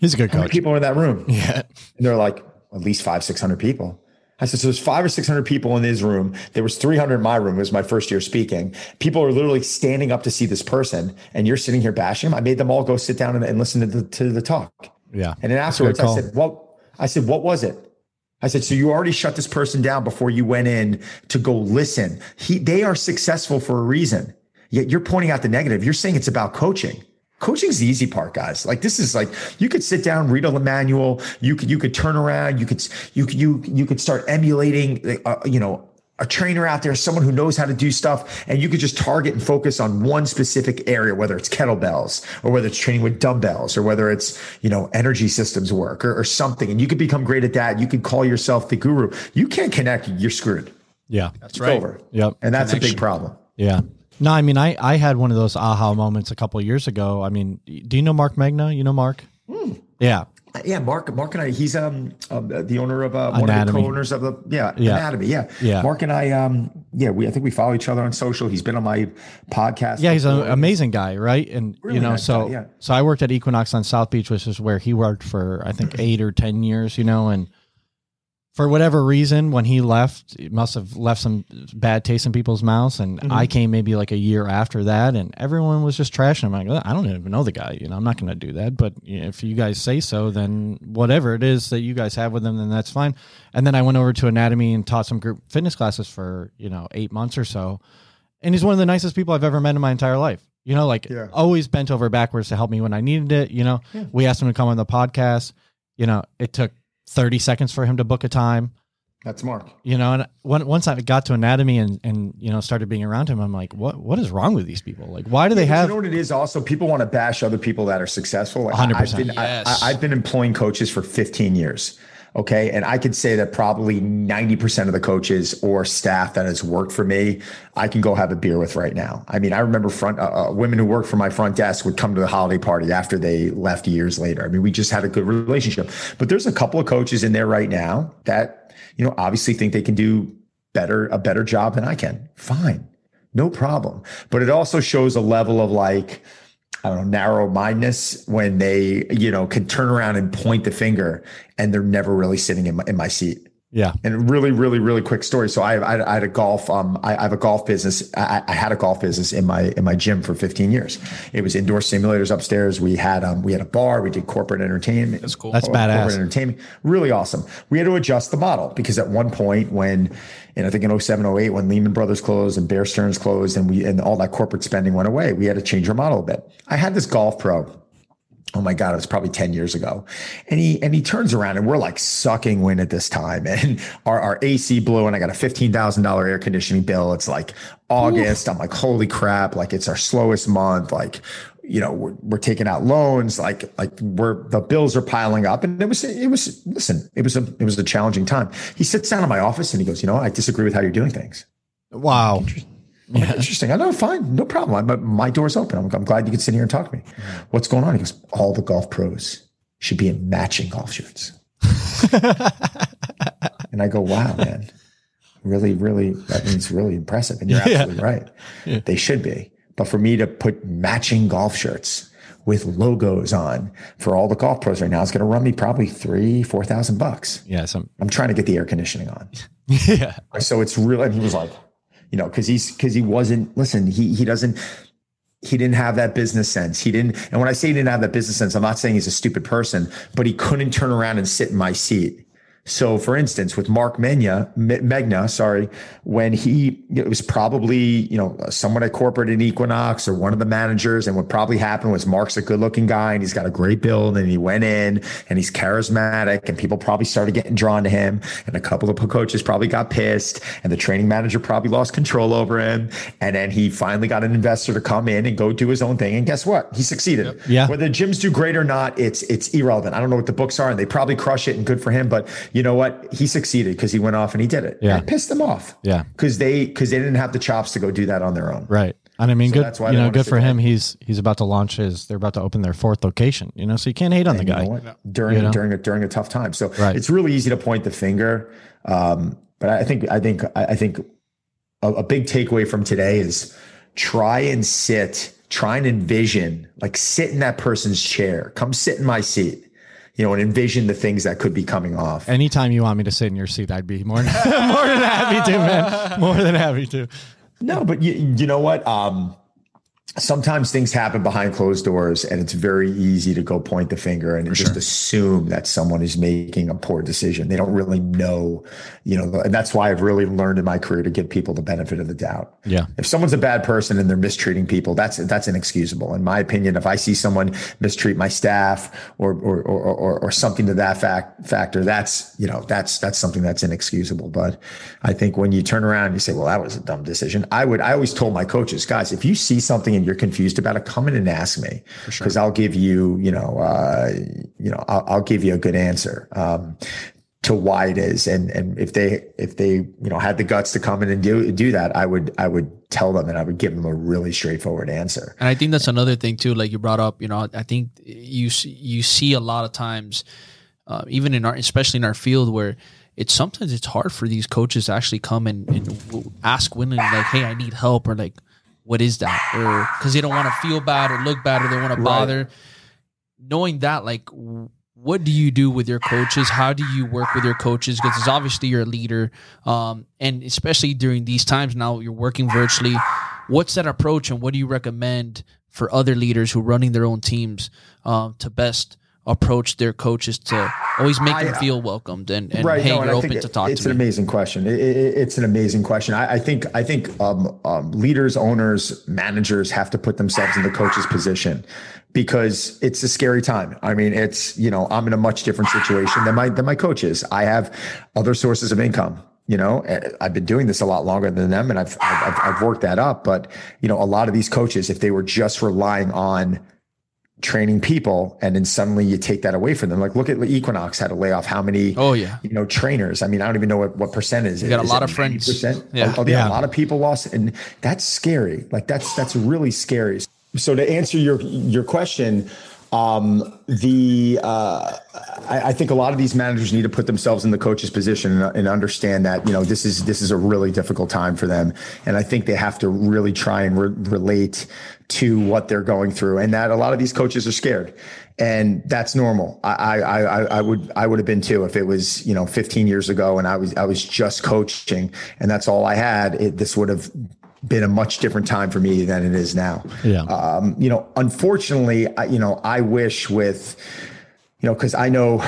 he's a good coach. People are in that room. Yeah. And they're like, at least five, six hundred people. I said, so there's five or six hundred people in his room. There was three hundred in my room. It was my first year speaking. People are literally standing up to see this person, and you're sitting here bashing him. I made them all go sit down and, and listen to the, to the talk. Yeah. And then afterwards I said, well, I said, what was it? I said, so you already shut this person down before you went in to go listen. He, they are successful for a reason. Yet you're pointing out the negative. You're saying it's about coaching. Coaching's the easy part, guys. Like, this is like, you could sit down, read a manual. You could, you could turn around. You could, you could, you, you could start emulating, uh, you know, a trainer out there, someone who knows how to do stuff, and you could just target and focus on one specific area, whether it's kettlebells or whether it's training with dumbbells or whether it's, you know, energy systems work or, or something. And you could become great at that. You could call yourself the guru. You can't connect. You're screwed. Yeah. That's it's right. Over. Yep. And that's Connection. a big problem. Yeah. No, I mean, I, I had one of those aha moments a couple of years ago. I mean, do you know Mark Megna? You know, Mark? Mm. Yeah. Yeah, Mark. Mark and I. He's um, um the owner of uh, one Anatomy. of the co-owners of the yeah, yeah. Anatomy. Yeah. yeah, Mark and I. Um, yeah, we. I think we follow each other on social. He's been on my podcast. Yeah, before. He's an amazing guy, right? And really you know, nice so guy, yeah. so I worked at Equinox on South Beach, which is where he worked for I think eight or ten years. You know, and for whatever reason, when he left, it must have left some bad taste in people's mouths. And mm-hmm. I came maybe like a year after that, and everyone was just trashing him. I'm like, I don't even know the guy. You know, I'm not going to do that. But if you guys say so, then whatever it is that you guys have with him, then that's fine. And then I went over to Anatomy and taught some group fitness classes for, you know, eight months or so. And he's one of the nicest people I've ever met in my entire life. You know, like yeah. always bent over backwards to help me when I needed it. You know, yeah. we asked him to come on the podcast. You know, it took thirty seconds for him to book a time. That's Mark. You know, and when, once I got to Anatomy and, and, you know, started being around him, I'm like, what, what is wrong with these people? Like, why do yeah, they have, you know what it is? Also, people want to bash other people that are successful. Like, one hundred percent. I've been, yes. I, I've been employing coaches for fifteen years. Okay. And I could say that probably ninety percent of the coaches or staff that has worked for me, I can go have a beer with right now. I mean, I remember front uh, women who worked for my front desk would come to the holiday party after they left years later. I mean, we just had a good relationship, but there's a couple of coaches in there right now that, you know, obviously think they can do better, a better job than I can. Fine. No problem. But it also shows a level of like, I don't know, narrow-mindedness when they, you know, can turn around and point the finger and they're never really sitting in my, in my seat. Yeah. And a really, really, really quick story. So I, I, I had a golf, um, I, I have a golf business. I, I had a golf business in my, in my gym for fifteen years. It was indoor simulators upstairs. We had, um, we had a bar, we did corporate entertainment. That's cool. That's badass. Corporate entertainment. Really awesome. We had to adjust the model because at one point when, and I think in oh seven, oh eight, when Lehman Brothers closed and Bear Stearns closed and we, and all that corporate spending went away, we had to change our model a bit. I had this golf pro oh my God, it was probably ten years ago. And he, and he turns around and we're like sucking wind at this time. And our, our A C blew and I got a fifteen thousand dollars air conditioning bill. It's like August. Ooh. I'm like, holy crap. Like it's our slowest month. Like, you know, we're, we're taking out loans. Like, like we're, the bills are piling up. And it was, it was, listen, it was a, it was a challenging time. He sits down in my office and he goes, you know, I disagree with how you're doing things. Wow. Interesting. Yeah. Like, interesting. I know. Fine. No problem. I, my door's open. I'm, I'm glad you could sit here and talk to me. What's going on? He goes, all the golf pros should be in matching golf shirts. And I go, wow, man, really, really, that means really impressive. And you're absolutely yeah. right. Yeah. They should be. But for me to put matching golf shirts with logos on for all the golf pros right now, it's going to run me probably three, four thousand bucks. Yeah. Some- I'm trying to get the air conditioning on. Yeah. So it's real. And he was like, you know, cause he's, cause he wasn't, listen, he, he doesn't, he didn't have that business sense. He didn't. And when I say he didn't have that business sense, I'm not saying he's a stupid person, but he couldn't turn around and sit in my seat. So for instance, with Mark Megna, Megna, sorry, when he, it was probably, you know, someone at corporate in Equinox or one of the managers. And what probably happened was Mark's a good looking guy and he's got a great build and he went in and he's charismatic and people probably started getting drawn to him. And a couple of coaches probably got pissed and the training manager probably lost control over him. And then he finally got an investor to come in and go do his own thing. And guess what? He succeeded. Yeah. Whether gyms do great or not, it's, it's irrelevant. I don't know what the books are and they probably crush it and good for him, but you know what? He succeeded because he went off and he did it. Yeah. And it pissed them off. Yeah. Because they because they didn't have the chops to go do that on their own. Right. And I mean, so good, that's why you know, good for him. He's he's about to launch his, they're about to open their fourth location, you know, so you can't hate on and the guy. You know during you know? during a during a tough time. So right. It's really easy to point the finger. Um, but I think I think I think a, a big takeaway from today is try and sit, try and envision, like sit in that person's chair. Come sit in my seat. You know, and envision the things that could be coming off. Anytime you want me to sit in your seat, I'd be more than, more than happy to, man. More than happy to. No, but you, you know what? Um, sometimes things happen behind closed doors and it's very easy to go point the finger and For just sure. assume that someone is making a poor decision. They don't really know, you know, and that's why I've really learned in my career to give people the benefit of the doubt. Yeah. If someone's a bad person and they're mistreating people, that's, that's inexcusable. In my opinion, if I see someone mistreat my staff or, or, or, or, or something to that fact factor, that's, you know, that's, that's something that's inexcusable. But I think when you turn around and you say, well, that was a dumb decision. I would, I always told my coaches, guys, if you see something in you're confused about it, come in and ask me because sure. I'll give you, you know, uh, you know, I'll, I'll give you a good answer um, to why it is. And and if they if they you know had the guts to come in and do do that, I would I would tell them and I would give them a really straightforward answer. And I think that's another thing too, like you brought up. You know, I think you you see a lot of times, uh, even in our especially in our field where. It's sometimes it's hard for these coaches to actually come and, and ask women like, hey, I need help or like, what is that? Or because they don't want to feel bad or look bad or they want to bother. Right. Knowing that, like, what do you do with your coaches? How do you work with your coaches? Because it's obviously you're a leader. Um, and especially during these times now, you're working virtually. What's that approach and what do you recommend for other leaders who are running their own teams um, to best approach their coaches to always make them I, feel welcomed and, and right, hey, no, and you're I open it, to talk it's to It's an me. amazing question. It, it, it's an amazing question. I, I think, I think um, um, leaders, owners, managers have to put themselves in the coach's position because it's a scary time. I mean, it's, you know, I'm in a much different situation than my, than my coaches. I have other sources of income. You know, I've been doing this a lot longer than them and I've, I've, I've worked that up. But, you know, a lot of these coaches, if they were just relying on training people and then suddenly you take that away from them. Like look at Equinox had to lay off how many, oh yeah, you know, trainers. I mean, I don't even know what, what percent is. You got is a lot of friends. Yeah. Oh, oh, yeah. A lot of people lost. And that's scary. Like that's, that's really scary. So to answer your, your question, um, the, uh, I, I think a lot of these managers need to put themselves in the coach's position and, and understand that, you know, this is, this is a really difficult time for them. And I think they have to really try and re- relate to what they're going through and that a lot of these coaches are scared and that's normal. I, I, I, I would, I would have been too, if it was, you know, fifteen years ago and I was, I was just coaching and that's all I had. It, this would have been a much different time for me than it is now. Yeah. Um, you know, unfortunately, I, you know, I wish with, you know, because I know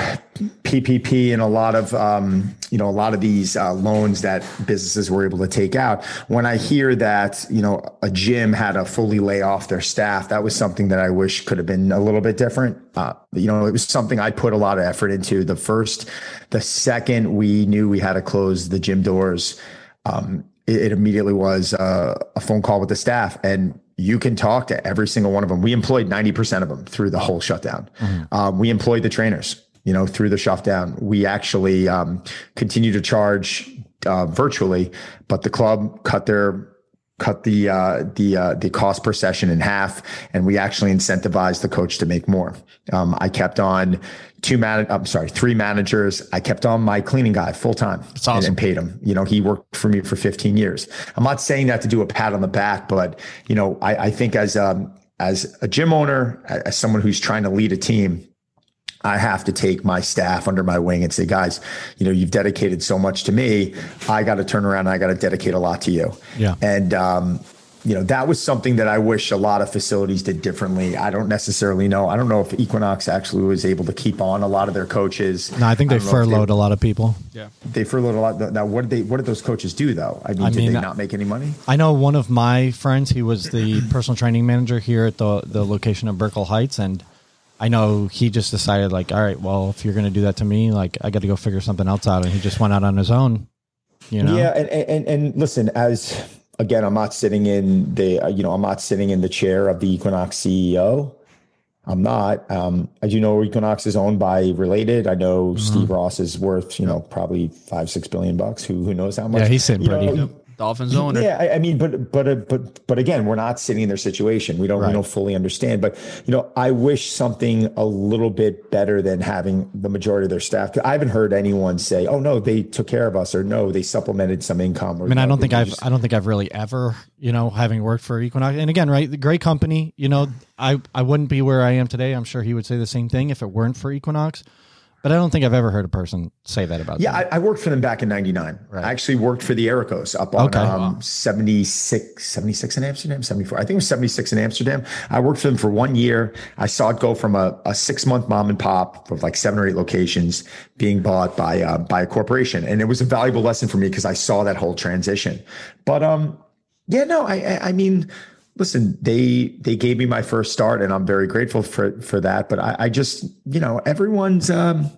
P P P and a lot of, um, you know, a lot of these uh, loans that businesses were able to take out. When I hear that, you know, a gym had to fully lay off their staff, that was something that I wish could have been a little bit different. Uh, you know, it was something I put a lot of effort into. The first, the second we knew we had to close the gym doors, um, it, it immediately was uh, a phone call with the staff. And you can talk to every single one of them. We employed ninety percent of them through the whole shutdown. Mm-hmm. Um, we employed the trainers, you know, through the shutdown. We actually um, continue to charge uh, virtually, but the club cut their cut the uh, the uh, the cost per session in half, and we actually incentivized the coach to make more. Um, I kept on two man, I'm sorry, three managers. I kept on my cleaning guy full time. That's awesome. and, and paid him. You know, he worked for me for fifteen years. I'm not saying that to do a pat on the back, but you know, I, I think as um as a gym owner, as someone who's trying to lead a team, I have to take my staff under my wing and say, guys, you know, you've dedicated so much to me. I got to turn around. And I got to dedicate a lot to you. Yeah. And, um, you know, that was something that I wish a lot of facilities did differently. I don't necessarily know. I don't know if Equinox actually was able to keep on a lot of their coaches. No, I think they I furloughed they, a lot of people. Yeah. They furloughed a lot. Now, what did they, what did those coaches do though? I mean, I did mean, they not make any money? I know one of my friends, he was the personal training manager here at the, the location of Berkeley Heights. And I know he just decided, like, all right, well, if you're going to do that to me, like, I got to go figure something else out. And he just went out on his own, you know? Yeah. And, and, and listen, as again, I'm not sitting in the, uh, you know, I'm not sitting in the chair of the Equinox C E O. I'm not, um, as you know, Equinox is owned by Related. I know mm-hmm. Steve Ross is worth, you know, probably five, six billion bucks. Who, who knows how much? Yeah, he's sitting pretty. You know, Dolphins owner. Yeah, I, I mean, but but but but again, we're not sitting in their situation. We don't right. we don't fully understand. But you know, I wish something a little bit better than having the majority of their staff. I haven't heard anyone say, "Oh no, they took care of us," or "No, they supplemented some income." Or, I mean, no, I don't think I've just... I don't think I've really ever, you know, having worked for Equinox, and again, right, the great company. You know, I I wouldn't be where I am today. I'm sure he would say the same thing if it weren't for Equinox. But I don't think I've ever heard a person say that about yeah, them. Yeah, I, I worked for them back in ninety-nine. Right. I actually worked for the Ericos up on okay, um, wow. seventy-six, seventy-six in Amsterdam, seventy-four. I think it was seventy-six in Amsterdam. I worked for them for one year. I saw it go from a, a six-month mom and pop of like seven or eight locations being bought by uh, by a corporation. And it was a valuable lesson for me because I saw that whole transition. But um, yeah, no, I, I, I mean, listen, they they gave me my first start, and I'm very grateful for, for that. But I, I just, you know, everyone's, um,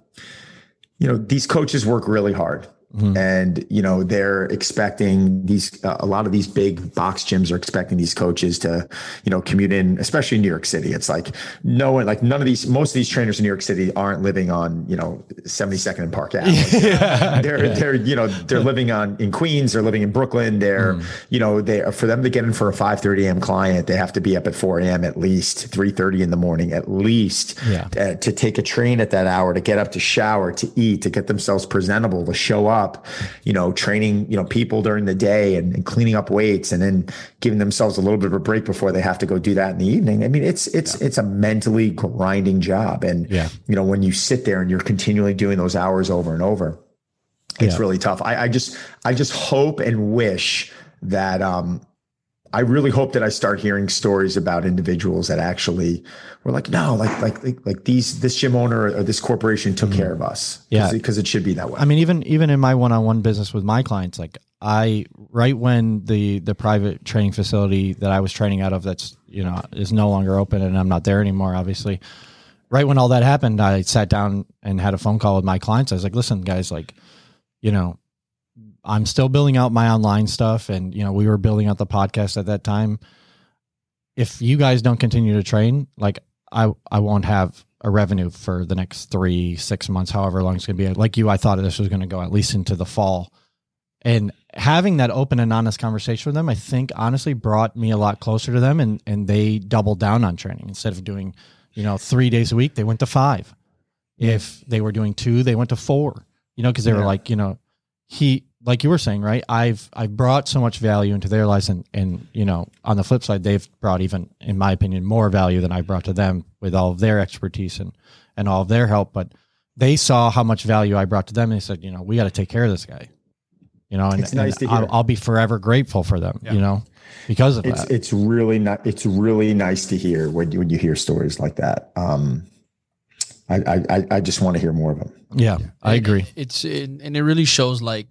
you know, these coaches work really hard. Mm-hmm. And, you know, they're expecting these, uh, a lot of these big box gyms are expecting these coaches to, you know, commute in, especially in New York City. It's like no one, like none of these, most of these trainers in New York City aren't living on, you know, seventy-second and Park Avenue. Yeah. They're, yeah. they're, you know, they're living on in Queens, they're living in Brooklyn. They're, mm. you know, they for them to get in for a five thirty a.m. client, they have to be up at four a.m. at least, three thirty in the morning at least yeah. to, to take a train at that hour, to get up, to shower, to eat, to get themselves presentable, to show up. Up, you know, training, you know, people during the day and, and cleaning up weights, and then giving themselves a little bit of a break before they have to go do that in the evening. I mean, it's it's yeah. it's a mentally grinding job, and yeah. you know, when you sit there and you're continually doing those hours over and over, it's yeah. really tough. I, I just I just hope and wish that um, I really hope that I start hearing stories about individuals that actually were like, no, like, like, like, like these, this gym owner or this corporation took mm-hmm. care of us. Yeah. Because it should be that way. I mean, even, even in my one-on-one business with my clients, like I, right when the, the private training facility that I was training out of, that's, you know, is no longer open and I'm not there anymore, obviously. Right when all that happened, I sat down and had a phone call with my clients. I was like, listen guys, like, you know, I'm still building out my online stuff. And, you know, we were building out the podcast at that time. If you guys don't continue to train, like I, I won't have a revenue for the next three, six months, however long it's going to be. Like you, I thought this was going to go at least into the fall, and having that open and honest conversation with them, I think honestly brought me a lot closer to them. And, and they doubled down on training. Instead of doing, you know, three days a week, they went to five. If they were doing two, they went to four, you know, cause they yeah. were like, you know, he, like you were saying, right? I've, I've brought so much value into their lives, and, and, you know, on the flip side, they've brought even, in my opinion, more value than I brought to them with all of their expertise and, and all of their help. But they saw how much value I brought to them. And they said, you know, we got to take care of this guy, you know, and, it's nice and to hear. I'll, I'll be forever grateful for them, yeah. you know, because of it's, that. It's really not, it's really nice to hear when you, when you hear stories like that. Um, I, I, I just want to hear more of them. Yeah, yeah. I agree. It's, it, and it really shows, like,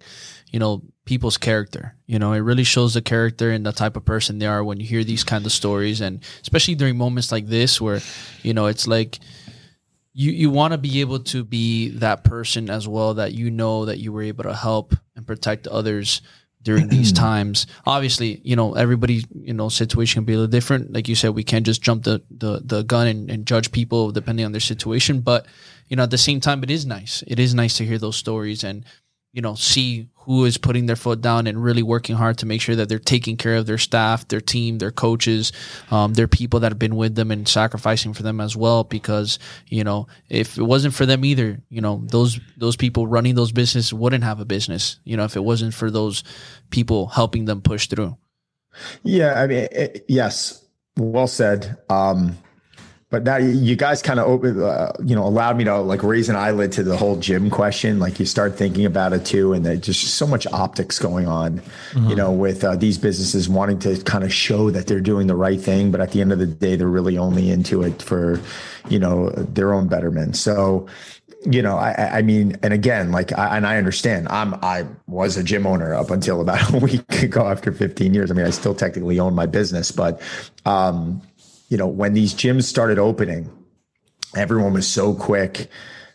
you know, people's character, you know, it really shows the character and the type of person they are when you hear these kind of stories. And especially during moments like this, where, you know, it's like, you, you want to be able to be that person as well, that, you know, that you were able to help and protect others during these times. Obviously, you know, everybody, you know, situation can be a little different. Like you said, we can't just jump the, the, the gun and, and judge people depending on their situation. But, you know, at the same time, it is nice. It is nice to hear those stories and, you know, see who is putting their foot down and really working hard to make sure that they're taking care of their staff, their team, their coaches, um, their people that have been with them and sacrificing for them as well. Because, you know, if it wasn't for them either, you know, those, those people running those businesses wouldn't have a business, you know, if it wasn't for those people helping them push through. Yeah. I mean, it, yes. Well said. Um, But now you guys kind of open, uh, you know, allowed me to like raise an eyelid to the whole gym question. Like you start thinking about it too, and there's just so much optics going on, mm-hmm. you know, with uh, these businesses wanting to kind of show that they're doing the right thing, but at the end of the day, they're really only into it for, you know, their own betterment. So, you know, I, I mean, and again, like, I, and I understand. I'm, I was a gym owner up until about a week ago. After fifteen years, I mean, I still technically own my business, but. um You know, when these gyms started opening, everyone was so quick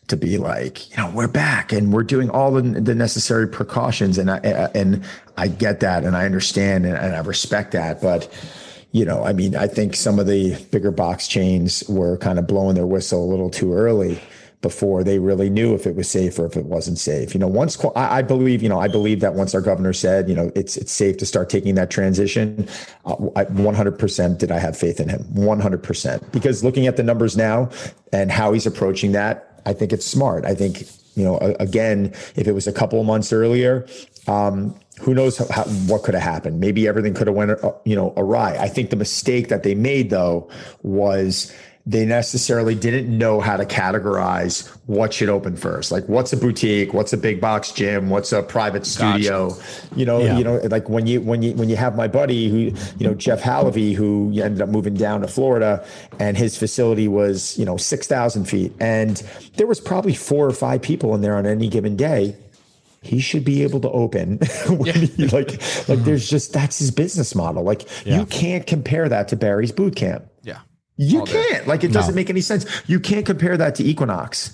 to be like, you know, we're back and we're doing all the, the necessary precautions. And I, and I get that and I understand and, and I respect that. But, you know, I mean, I think some of the bigger box chains were kind of blowing their whistle a little too early before they really knew if it was safe or if it wasn't safe. You know, once I believe, you know, I believe that once our governor said, you know, it's it's safe to start taking that transition, uh, I, one hundred percent did I have faith in him, one hundred percent. Because looking at the numbers now and how he's approaching that, I think it's smart. I think, you know, again, if it was a couple of months earlier, um, who knows how, what could have happened? Maybe everything could have went, you know, awry. I think the mistake that they made, though, was they necessarily didn't know how to categorize what should open first. Like what's a boutique, what's a big box gym, what's a private studio, gotcha. you know, yeah. you know, like when you, when you, when you have my buddy who, you know, Jeff Halevy, who ended up moving down to Florida and his facility was, you know, six thousand feet. And there was probably four or five people in there on any given day. He should be able to open when he, like, like there's just, that's his business model. Like yeah. you can't compare that to Barry's boot camp. Yeah. You can't. Like, it doesn't no. make any sense. You can't compare that to Equinox,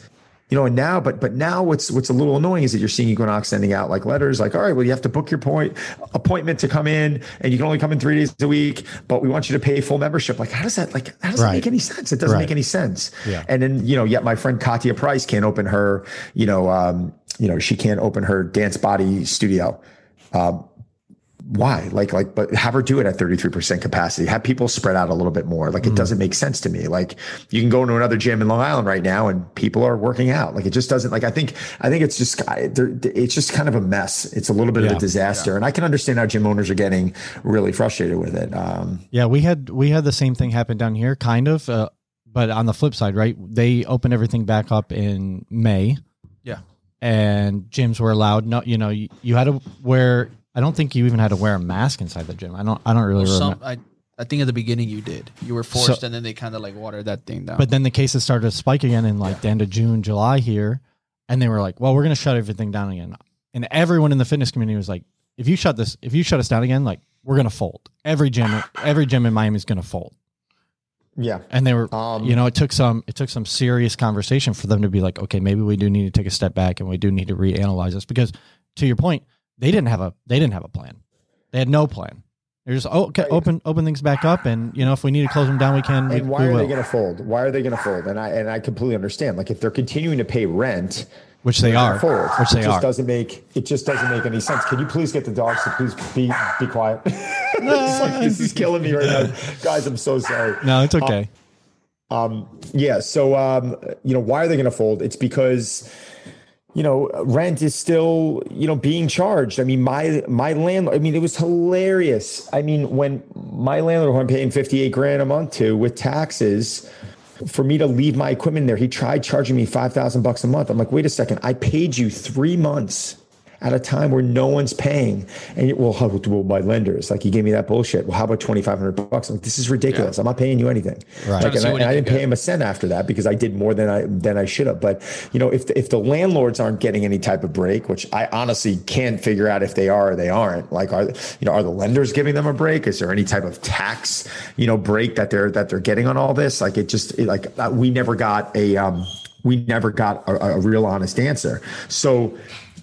you know, and now, but, but now what's, what's a little annoying is that you're seeing Equinox sending out like letters, like, all right, well, you have to book your point appointment to come in and you can only come in three days a week, but we want you to pay full membership. Like, how does that, like, how does right. that make any sense? It doesn't right. make any sense. Yeah. And then, you know, yet my friend Katya Price can't open her, you know, um, you know, she can't open her dance body studio, um, why? Like, like, but have her do it at thirty-three percent capacity, have people spread out a little bit more. Like, mm-hmm. it doesn't make sense to me. Like you can go into another gym in Long Island right now and people are working out. Like, it just doesn't, like, I think, I think it's just, it's just kind of a mess. It's a little bit yeah. of a disaster. Yeah. And I can understand how gym owners are getting really frustrated with it. Um, yeah, we had, we had the same thing happen down here kind of, uh, but on the flip side, right. They opened everything back up in May. Yeah. And gyms were allowed. No, you know, you, you had to wear, I don't think you even had to wear a mask inside the gym. I don't. I don't really. Well, some, I, I think at the beginning you did. You were forced, so, and then they kind of like watered that thing down. But then the cases started to spike again in like yeah. the end of June, July here, and they were like, "Well, we're going to shut everything down again." And everyone in the fitness community was like, "If you shut this, if you shut us down again, like we're going to fold. Every gym, every gym in Miami is going to fold." Yeah, and they were. Um, you know, it took some. It took some serious conversation for them to be like, "Okay, maybe we do need to take a step back, and we do need to reanalyze this." Because, to your point. They didn't have a they didn't have a plan. They had no plan. They're just oh, okay, open open things back up, and you know if we need to close them down, we can. And we, why we are will. they going to fold? Why are they going to fold? And I and I completely understand. Like if they're continuing to pay rent, which they are, fold, which they it just are. doesn't make it just doesn't make any sense. Can you please get the dogs to please be be quiet? It's like, this is killing me right now, guys. I'm so sorry. No, it's okay. Um, um yeah. So um, you know why are they going to fold? It's because. You know, rent is still, you know, being charged. I mean, my my landlord, I mean, it was hilarious. I mean, when my landlord, who I'm paying fifty-eight grand a month to with taxes for me to leave my equipment there, he tried charging me five thousand bucks a month. I'm like, wait a second, I paid you three months at a time where no one's paying. And it, well, how will my lenders? Like, you gave me that bullshit. Well, how about twenty-five hundred bucks? I'm like, this is ridiculous. Yeah. I'm not paying you anything. Right. Like, and I, and I didn't pay him a cent after that because I did more than I, than I should have. But you know, if the, if the landlords aren't getting any type of break, which I honestly can't figure out if they are or they aren't, like, are, you know, are the lenders giving them a break? Is there any type of tax, you know, break that they're, that they're getting on all this? Like, it just, it, like, we never got a, um, we never got a, a real honest answer. So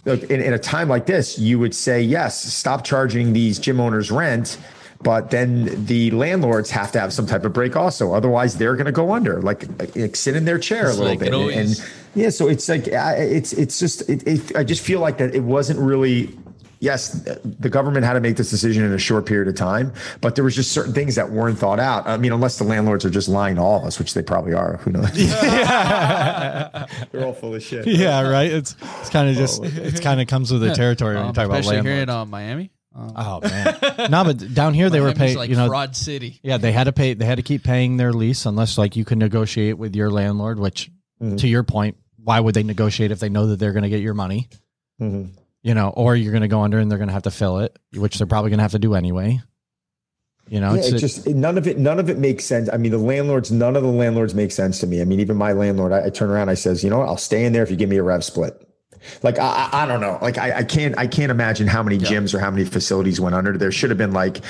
look, in, in a time like this, you would say, yes, stop charging these gym owners rent, but then the landlords have to have some type of break also. Otherwise, they're going to go under, like, like sit in their chair it's a little like bit. Always- and yeah, so it's like, I, it's, it's just, it, it, I just feel like that it wasn't really. Yes, the government had to make this decision in a short period of time, but there was just certain things that weren't thought out. I mean, unless the landlords are just lying to all of us, which they probably are. Who knows? Yeah. They're all full of shit. Right? Yeah, right. It's it's kind of just it's kind of comes with the territory when um, you talk about landlords. Especially here in uh, Miami. Um, oh man, no, but down here they Miami's were paid. Like, you know, fraud city. Yeah, they had to pay. They had to keep paying their lease unless, like, you could negotiate with your landlord. Which, mm-hmm. to your point, why would they negotiate if they know that they're going to get your money? Mm-hmm. You know, or you're going to go under and they're going to have to fill it, which they're probably going to have to do anyway. You know, yeah, it's, it's just none of it. None of it makes sense. I mean, the landlords, none of the landlords make sense to me. I mean, even my landlord, I, I turn around, I says, you know what, I'll stay in there if you give me a rev split. Like, I, I don't know. Like, I, I can't, I can't imagine how many yeah. gyms or how many facilities went under. There should have been like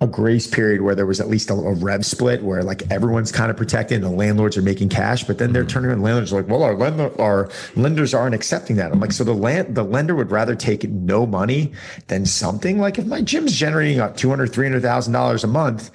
a grace period where there was at least a, a rev split where, like, everyone's kind of protected and the landlords are making cash, but then mm-hmm. they're turning around and landlords are like, well, our lender, our lenders aren't accepting that. I'm like, so the land, the lender would rather take no money than something. Like, if my gym's generating up two hundred, three hundred thousand dollars a month,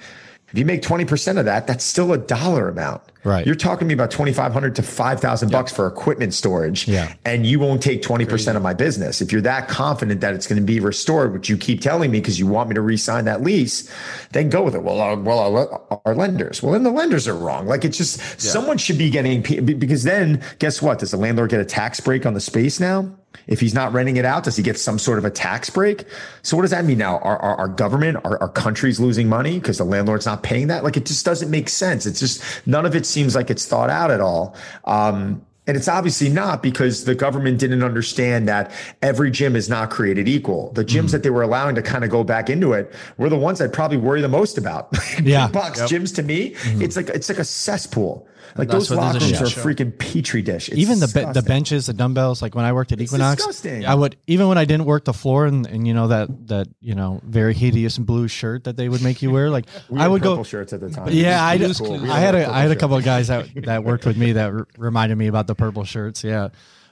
if you make twenty percent of that, that's still a dollar amount. Right. You're talking to me about twenty-five hundred to five thousand yeah. bucks for equipment storage. Yeah. And you won't take twenty percent of my business. If you're that confident that it's going to be restored, which you keep telling me because you want me to re-sign that lease, then go with it. Well, uh, well, uh, our lenders. Well, then the lenders are wrong. Like, it's just yeah. someone should be getting, because then guess what? Does the landlord get a tax break on the space now? If he's not renting it out, does he get some sort of a tax break? So what does that mean now? Our, our, our government, our, our country's losing money because the landlord's not paying that? Like, it just doesn't make sense. It's just, none of it seems like it's thought out at all. Um, and it's obviously not, because the government didn't understand that every gym is not created equal. The gyms mm. that they were allowing to kind of go back into it were the ones I'd probably worry the most about. Yeah. Bucks, yep. Gyms to me, mm. it's like, it's like a cesspool. Like, those locker rooms are a freaking petri dish. It's even the be- the benches, the dumbbells. Like, when I worked at it's Equinox, disgusting. I would, even when I didn't work the floor, and, and you know that that you know very hideous blue shirt that they would make you wear. Like, we I would purple go shirts at the time. Yeah, I just cool. I had a I had a couple shirt. of guys that, that worked with me that r- reminded me about the purple shirts. Yeah.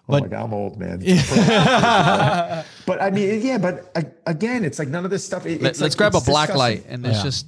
But, oh my God, I'm old, man. Yeah. But I mean, yeah, but again, it's like none of this stuff. It, Let, it's let's like, grab it's a black disgusting. light and it's yeah. just.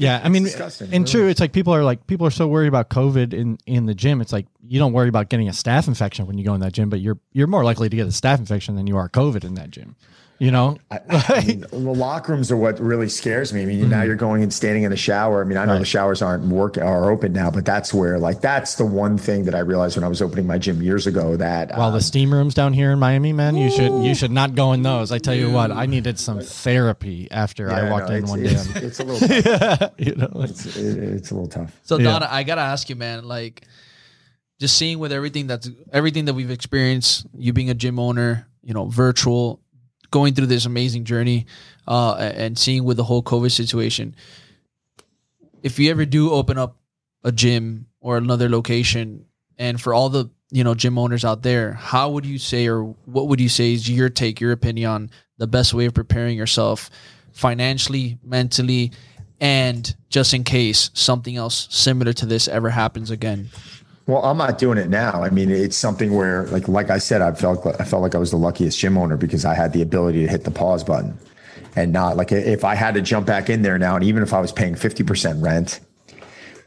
Yeah, I mean, disgusting, and really. True, it's like people are like, people are so worried about COVID in, in the gym. It's like, you don't worry about getting a staph infection when you go in that gym, but you're you're more likely to get a staph infection than you are COVID in that gym. You know, I, I mean, the locker rooms are what really scares me. I mean, mm-hmm. now you're going and standing in the shower. I mean, I know right. the showers aren't work are open now, but that's where, like, that's the one thing that I realized when I was opening my gym years ago that. Well, um, the steam rooms down here in Miami, man, you Ooh. should you should not go in those. I tell you what, I needed some therapy after yeah, I walked no, in one it's, day. It's, it's a little tough. Yeah, you know, like, it's, it, it's a little tough. So, yeah. Donna, I got to ask you, man, like, just seeing with everything that's everything that we've experienced, you being a gym owner, you know, virtual, going through this amazing journey uh, and seeing with the whole COVID situation, if you ever do open up a gym or another location, and for all the, you know, gym owners out there, how would you say, or what would you say is your take, your opinion on the best way of preparing yourself financially, mentally, and just in case something else similar to this ever happens again? Well, I'm not doing it now. I mean, it's something where, like, like I said, I felt, I felt like I was the luckiest gym owner because I had the ability to hit the pause button and not, like, if I had to jump back in there now, and even if I was paying fifty percent rent,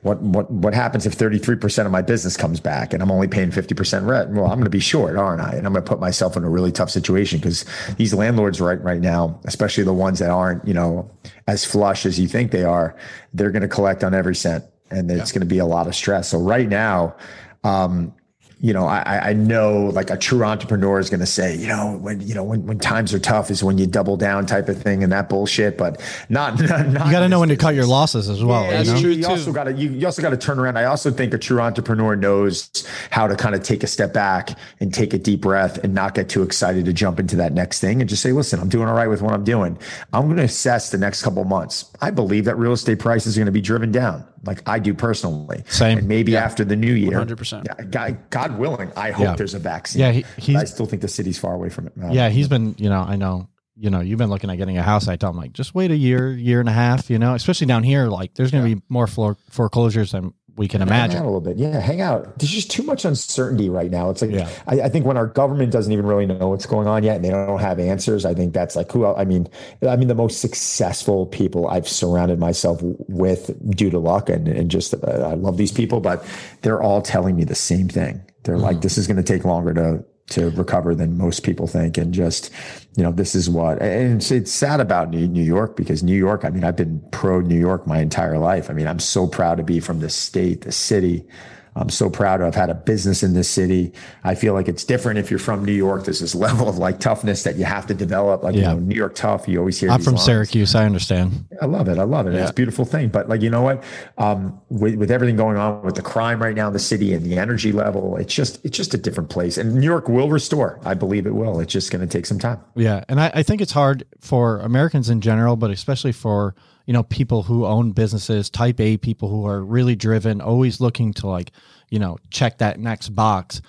what, what, what happens if thirty-three percent of my business comes back and I'm only paying fifty percent rent? Well, I'm going to be short, aren't I? And I'm going to put myself in a really tough situation because these landlords right, right now, especially the ones that aren't, you know, as flush as you think they are, they're going to collect on every cent. And it's yeah. going to be a lot of stress. So right now, um, you know, I, I know like a true entrepreneur is going to say, you know, when, you know, when, when times are tough is when you double down type of thing and that bullshit, but not, not, not you got to know when to cut your losses as well. Yeah, you that's know? True you too. also got to, you, you also got to turn around. I also think a true entrepreneur knows how to kind of take a step back and take a deep breath and not get too excited to jump into that next thing and just say, listen, I'm doing all right with what I'm doing. I'm going to assess the next couple of months. I believe that real estate prices are going to be driven down. Like I do personally. Same. And maybe yeah. after the new year, one hundred percent. God, God willing, I hope yeah. there's a vaccine. Yeah, he, I still think the city's far away from it. No, yeah. He's been, you know, I know, you know, you've been looking at getting a house. I tell him like, just wait a year, year and a half, you know, especially down here. Like there's going to yeah. be more floor foreclosures than we can imagine. Hang out a little bit. Yeah. Hang out. There's just too much uncertainty right now. It's like, yeah. I, I think when our government doesn't even really know what's going on yet and they don't have answers, I think that's like who else, I mean, I mean, the most successful people I've surrounded myself with due to luck and, and just, uh, I love these people, but they're all telling me the same thing. They're mm. like, this is going to take longer to, to recover than most people think. And just, you know, this is what, and it's, it's sad about New, New York because New York, I mean, I've been pro New York my entire life. I mean, I'm so proud to be from this state, the city. I'm so proud I've had a business in this city. I feel like it's different if you're from New York. There's this level of like toughness that you have to develop. Like, yeah. you know, New York tough. You always hear. I'm from lines. Syracuse. I understand. I love it. I love it. Yeah. It's a beautiful thing. But like, you know what? Um, with, with everything going on with the crime right now in the city and the energy level, it's just it's just a different place. And New York will restore. I believe it will. It's just going to take some time. Yeah, and I, I think it's hard for Americans in general, but especially for. You know, people who own businesses, type A people who are really driven, always looking to like, you know, check that next box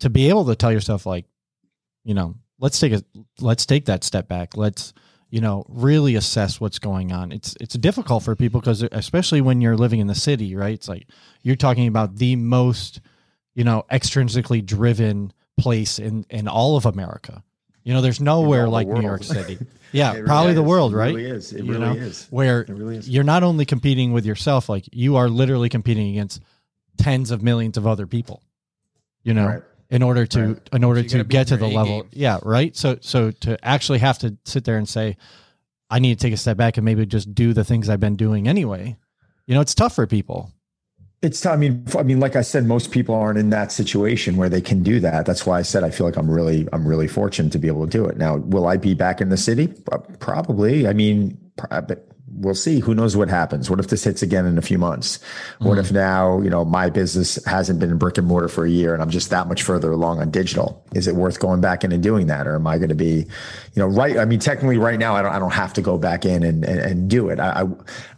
to be able to tell yourself like, you know, let's take a, let's take that step back. Let's, you know, really assess what's going on. It's, it's difficult for people because especially when you're living in the city, right? It's like, you're talking about the most, you know, extrinsically driven place in, in all of America. You know, there's nowhere like New York City. Yeah, really probably is. the world, right? It really is. It you really know, is. Where it really is. You're not only competing with yourself, like you are literally competing against tens of millions of other people, you know, right. in order to right. in order so to get to the level. Game. Yeah, right. So so to actually have to sit there and say, I need to take a step back and maybe just do the things I've been doing anyway. You know, it's tough for people. It's, I mean, I mean, like I said, most people aren't in that situation where they can do that. That's why I said, I feel like I'm really, I'm really fortunate to be able to do it. Now, will I be back in the city? Probably. I mean, but we'll see. Who knows what happens? What if this hits again in a few months? What mm-hmm. if now, you know, my business hasn't been in brick and mortar for a year and I'm just that much further along on digital? Is it worth going back in and doing that? Or am I going to be, you know, right. I mean, technically right now, I don't, I don't have to go back in and, and, and do it. I, I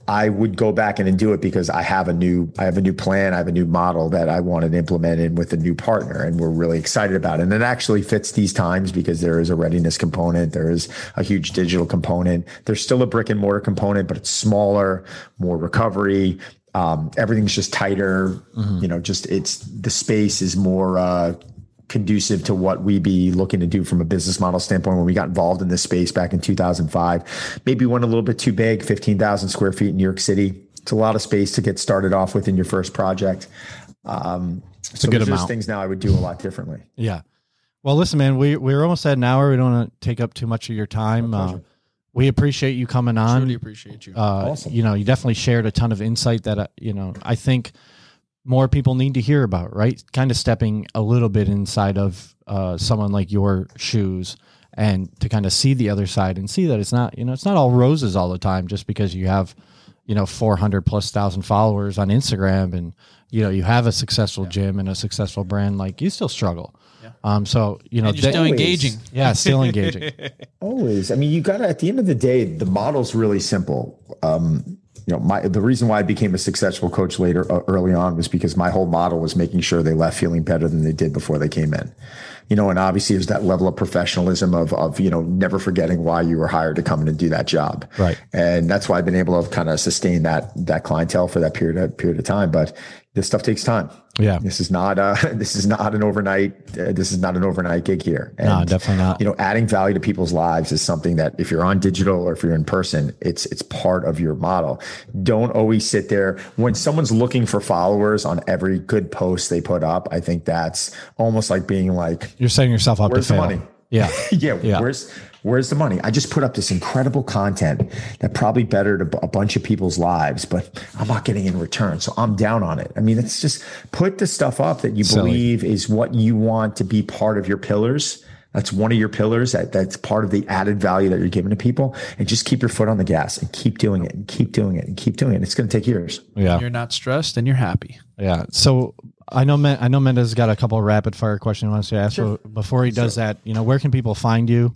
I would go back in and do it because I have a new, I have a new plan. I have a new model that I wanted implemented with a new partner and we're really excited about it. And it actually fits these times because there is a readiness component. There is a huge digital component. There's still a brick and mortar component, but it's smaller, more recovery. Um, everything's just tighter. Mm-hmm. You know, just it's, the space is more, uh, conducive to what we be looking to do from a business model standpoint. When we got involved in this space back in two thousand five, maybe went a little bit too big, fifteen thousand square feet in New York City. It's a lot of space to get started off with in your first project. Um, it's so a good amount. There's things now I would do a lot differently. Yeah. Well, listen, man, we, we're almost at an hour. We don't want to take up too much of your time. Uh, we appreciate you coming on. Really appreciate you. Uh, awesome. You know, you definitely shared a ton of insight that, uh, you know, I think more people need to hear about, right? Kind of stepping a little bit inside of uh, someone like your shoes and to kind of see the other side and see that it's not, you know, it's not all roses all the time just because you have, you know, four hundred plus thousand followers on Instagram and, you know, you have a successful yeah. gym and a successful brand, like you still struggle. Yeah. Um, so, you know, and you're still always, engaging. Yeah. Still engaging. Always. I mean, you gotta, at the end of the day, the model's really simple. Um, You know, my, the reason why I became a successful coach later uh, early on was because my whole model was making sure they left feeling better than they did before they came in, you know, and obviously there's that level of professionalism of, of, you know, never forgetting why you were hired to come in and do that job. Right. And that's why I've been able to kind of sustain that, that clientele for that period of period of time. But this stuff takes time. Yeah. This is not uh this is not an overnight, uh, this is not an overnight gig here. And, no, definitely not. You know, adding value to people's lives is something that if you're on digital or if you're in person, it's, it's part of your model. Don't always sit there when someone's looking for followers on every good post they put up. I think that's almost like being like, you're setting yourself up. Where's to the fail? Money? Yeah. yeah. Yeah. Where's, Where's the money? I just put up this incredible content that probably bettered a bunch of people's lives, but I'm not getting in return. So I'm down on it. I mean, it's just put the stuff up that you Silly. believe is what you want to be part of your pillars. That's one of your pillars. That, that's part of the added value that you're giving to people. And just keep your foot on the gas and keep doing it and keep doing it and keep doing it. It's going to take years. Yeah. You're not stressed and you're happy. Yeah. So I know, I know Menda's got a couple of rapid fire questions he wants to ask. Sure. So before he does sure. that, you know, where can people find you?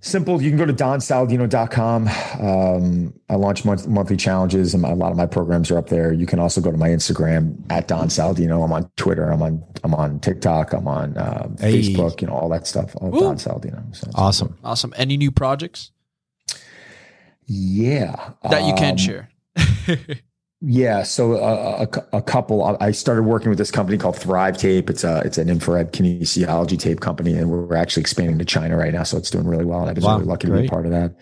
Simple. You can go to don saladino dot com. Um, I launch month, monthly challenges and my, a lot of my programs are up there. You can also go to my Instagram at Don Saladino. I'm on Twitter. I'm on, I'm on TikTok. I'm on uh, hey. Facebook, you know, all that stuff. All Don Saladino. So awesome. Cool. Awesome. Any new projects? Yeah. That you can um, share. Yeah. So a, a, a couple, I started working with this company called Thrive Tape. It's a, it's an infrared kinesiology tape company, and we're actually expanding to China right now. So it's doing really well. And I was wow, really lucky great. to be part of that.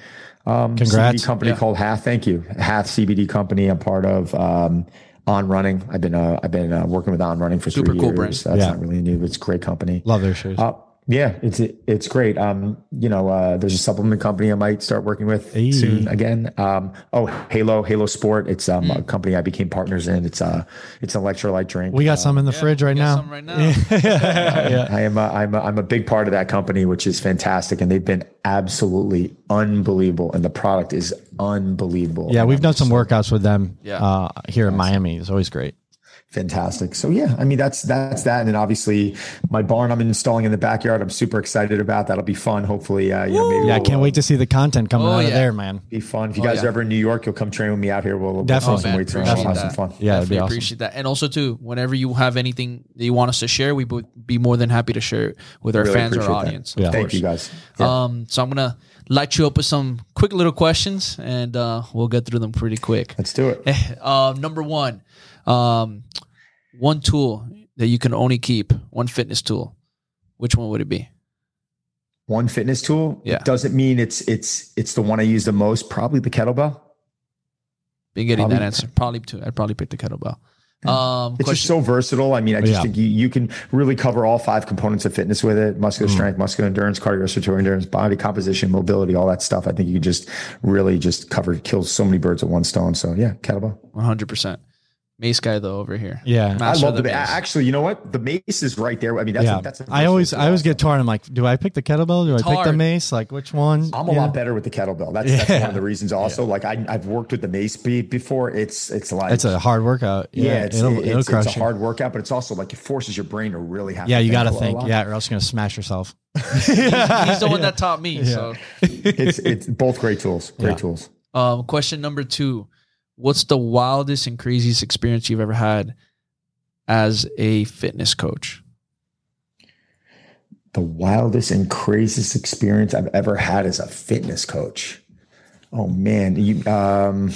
Um, Congrats. C B D company yeah. called Half. Thank you. Half C B D company. I'm part of, um, On Running. I've been, uh, I've been uh, working with On Running for Super three cool years. Brand. So that's yeah. not really new, but it's a great company. Love their shoes. Uh, yeah, it's, it's great. Um, you know, uh, there's a supplement company I might start working with hey. soon again. Um, oh, Halo, Halo Sport. It's um, mm. a company I became partners in. It's uh it's an electrolyte drink. We got uh, some in the yeah, fridge right now. Some right now. Yeah. yeah. I am, a, I'm, a, I'm a big part of that company, which is fantastic. And they've been absolutely unbelievable. And the product is unbelievable. Yeah. We've done some workouts with them yeah. uh, here awesome. in Miami. It's always great. Fantastic. So yeah, I mean, that's, that's that. And then obviously my barn I'm installing in the backyard, I'm super excited about. That'll be fun. Hopefully, uh, you know, maybe yeah, I we'll, can't wait to see the content coming oh, out yeah. of there, man. Be fun. If you oh, guys yeah. are ever in New York, you'll come train with me out here. We'll definitely we'll oh, man, have some fun. Yeah, definitely awesome. Appreciate that. And also too, whenever you have anything that you want us to share, we would be more than happy to share it with our really fans or our audience. Yeah. Thank you guys. Yeah. Um, so I'm going to light you up with some quick little questions, and uh, we'll get through them pretty quick. Let's do it. uh, number one. Um, one tool that you can only keep, one fitness tool. Which one would it be? One fitness tool? Yeah. Doesn't mean it's, it's, it's the one I use the most. Probably the kettlebell. Been getting probably. that answer. Probably too. I'd probably pick the kettlebell. Um, it's question. just so versatile. I mean, I just yeah. think you, you can really cover all five components of fitness with it: muscular mm. strength, muscular endurance, cardiorespiratory endurance, body composition, mobility, all that stuff. I think you can just really just cover, kill so many birds with one stone. So yeah, kettlebell. one hundred percent. Mace guy though over here. Yeah. I love the mace. Actually, you know what? The mace is right there. I mean, that's, yeah. a, that's a I always, I always get torn. I'm like, do I pick the kettlebell? Do it's I pick hard. the mace? Like which one? I'm a yeah. lot better with the kettlebell. That's, yeah. that's one of the reasons also, yeah. like I, I've worked with the mace before. It's, it's like, it's a hard workout. Yeah. yeah it's, it'll, it's, it'll crush it's a hard workout, but it's also like it forces your brain to really have yeah, to you got to think. Yeah. Or else you're going to smash yourself. he's, he's the one yeah. that taught me. Yeah. So it's, it's both great tools. Great yeah. tools. Um, question number two. What's the wildest and craziest experience you've ever had as a fitness coach? The wildest and craziest experience I've ever had as a fitness coach. Oh man. You, um,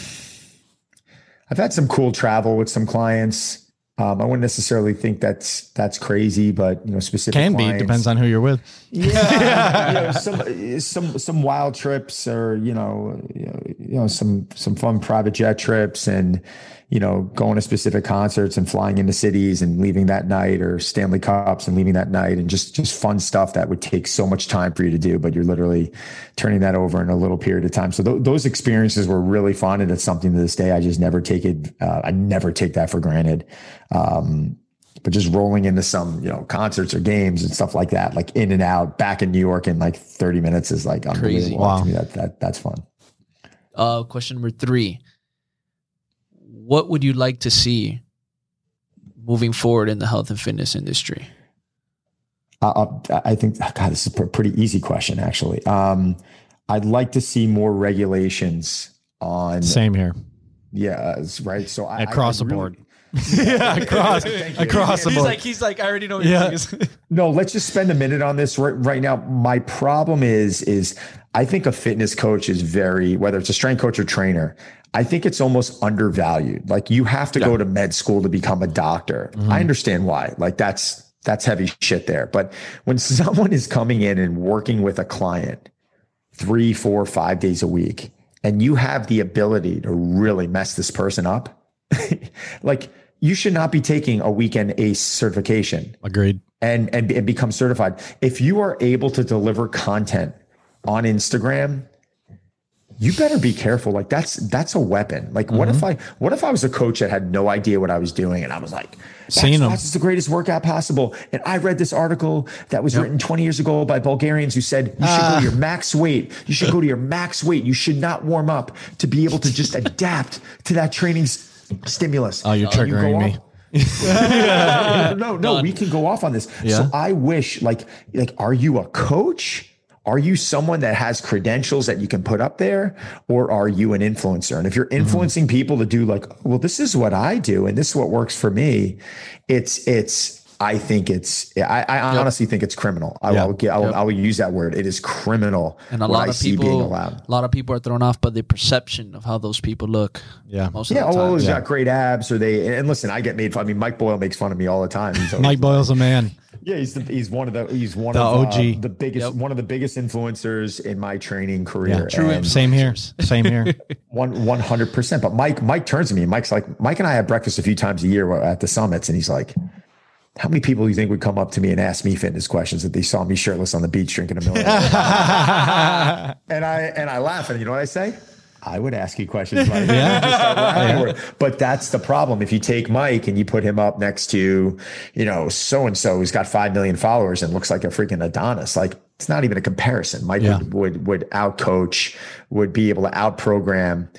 I've had some cool travel with some clients. Um, I wouldn't necessarily think that's, that's crazy, but you know, specific can clients, be, depends on who you're with. Yeah. yeah. You know, some, some, some wild trips or, you know, you know, some, some fun private jet trips and, you know, going to specific concerts and flying into cities and leaving that night, or Stanley Cups and leaving that night, and just, just fun stuff that would take so much time for you to do, but you're literally turning that over in a little period of time. So th- those experiences were really fun. And it's something to this day, I just never take it. Uh, I never take that for granted. Um, but just rolling into some, you know, concerts or games and stuff like that, like in and out back in New York in like thirty minutes is like unbelievable. Wow. To me, that, that, that's fun. Uh, question number three, what would you like to see moving forward in the health and fitness industry? Uh, I think, oh God, this is a pretty easy question actually. Um, I'd like to see more regulations on same here. Yeah. Right. So I across I the really, board. yeah, across, across the board. He's like, he's like, I already know what yeah. No, let's just spend a minute on this right, right now. My problem is, is I think a fitness coach is very, whether it's a strength coach or trainer, I think it's almost undervalued. Like you have to yeah. go to med school to become a doctor. Mm-hmm. I understand why. Like that's, that's heavy shit there. But when someone is coming in and working with a client three, four, five days a week, and you have the ability to really mess this person up, like you should not be taking a weekend ACE certification. Agreed. And, and, and become certified. If you are able to deliver content on Instagram, you better be careful. Like that's, that's a weapon. Like what mm-hmm. if I, what if I was a coach that had no idea what I was doing? And I was like, Backsquats is the greatest workout possible. And I read this article that was yep. written twenty years ago by Bulgarians who said, you should uh. go to your max weight. You should go to your max weight. You should not warm up to be able to just adapt to that training s- stimulus. Oh, you're Can triggering you me. yeah. No, no, Done. We can go off on this. Yeah. So I wish like, like, are you a coach? Are you someone that has credentials that you can put up there, or are you an influencer? And if you're influencing mm-hmm. people to do like, well, this is what I do and this is what works for me. It's, it's, I think it's, I, I yep. honestly think it's criminal. I, yep. I will get, I will, yep. I will use that word. It is criminal. And a lot of people, a lot of people are thrown off by the perception of how those people look. Yeah. Most yeah. of the oh, time. He's yeah. got great abs or they, and listen, I get made fun. I mean, Mike Boyle makes fun of me all the time. He's Mike Boyle's a man. Yeah. He's the, he's one of the, he's one the of O G. Uh, the biggest, yep. one of the biggest influencers in my training career. Yeah, true. And same here. Same here. one hundred percent. But Mike, Mike turns to me. Mike's like, Mike and I have breakfast a few times a year at the summits. And he's like, how many people do you think would come up to me and ask me fitness questions if they saw me shirtless on the beach drinking a million? and I and I laugh, and you know what I say? I would ask you questions, Mike. yeah. yeah. But that's the problem. If you take Mike and you put him up next to, you know, so and so who's got five million followers and looks like a freaking Adonis, like it's not even a comparison. Mike yeah. would, would would out coach, would be able to out program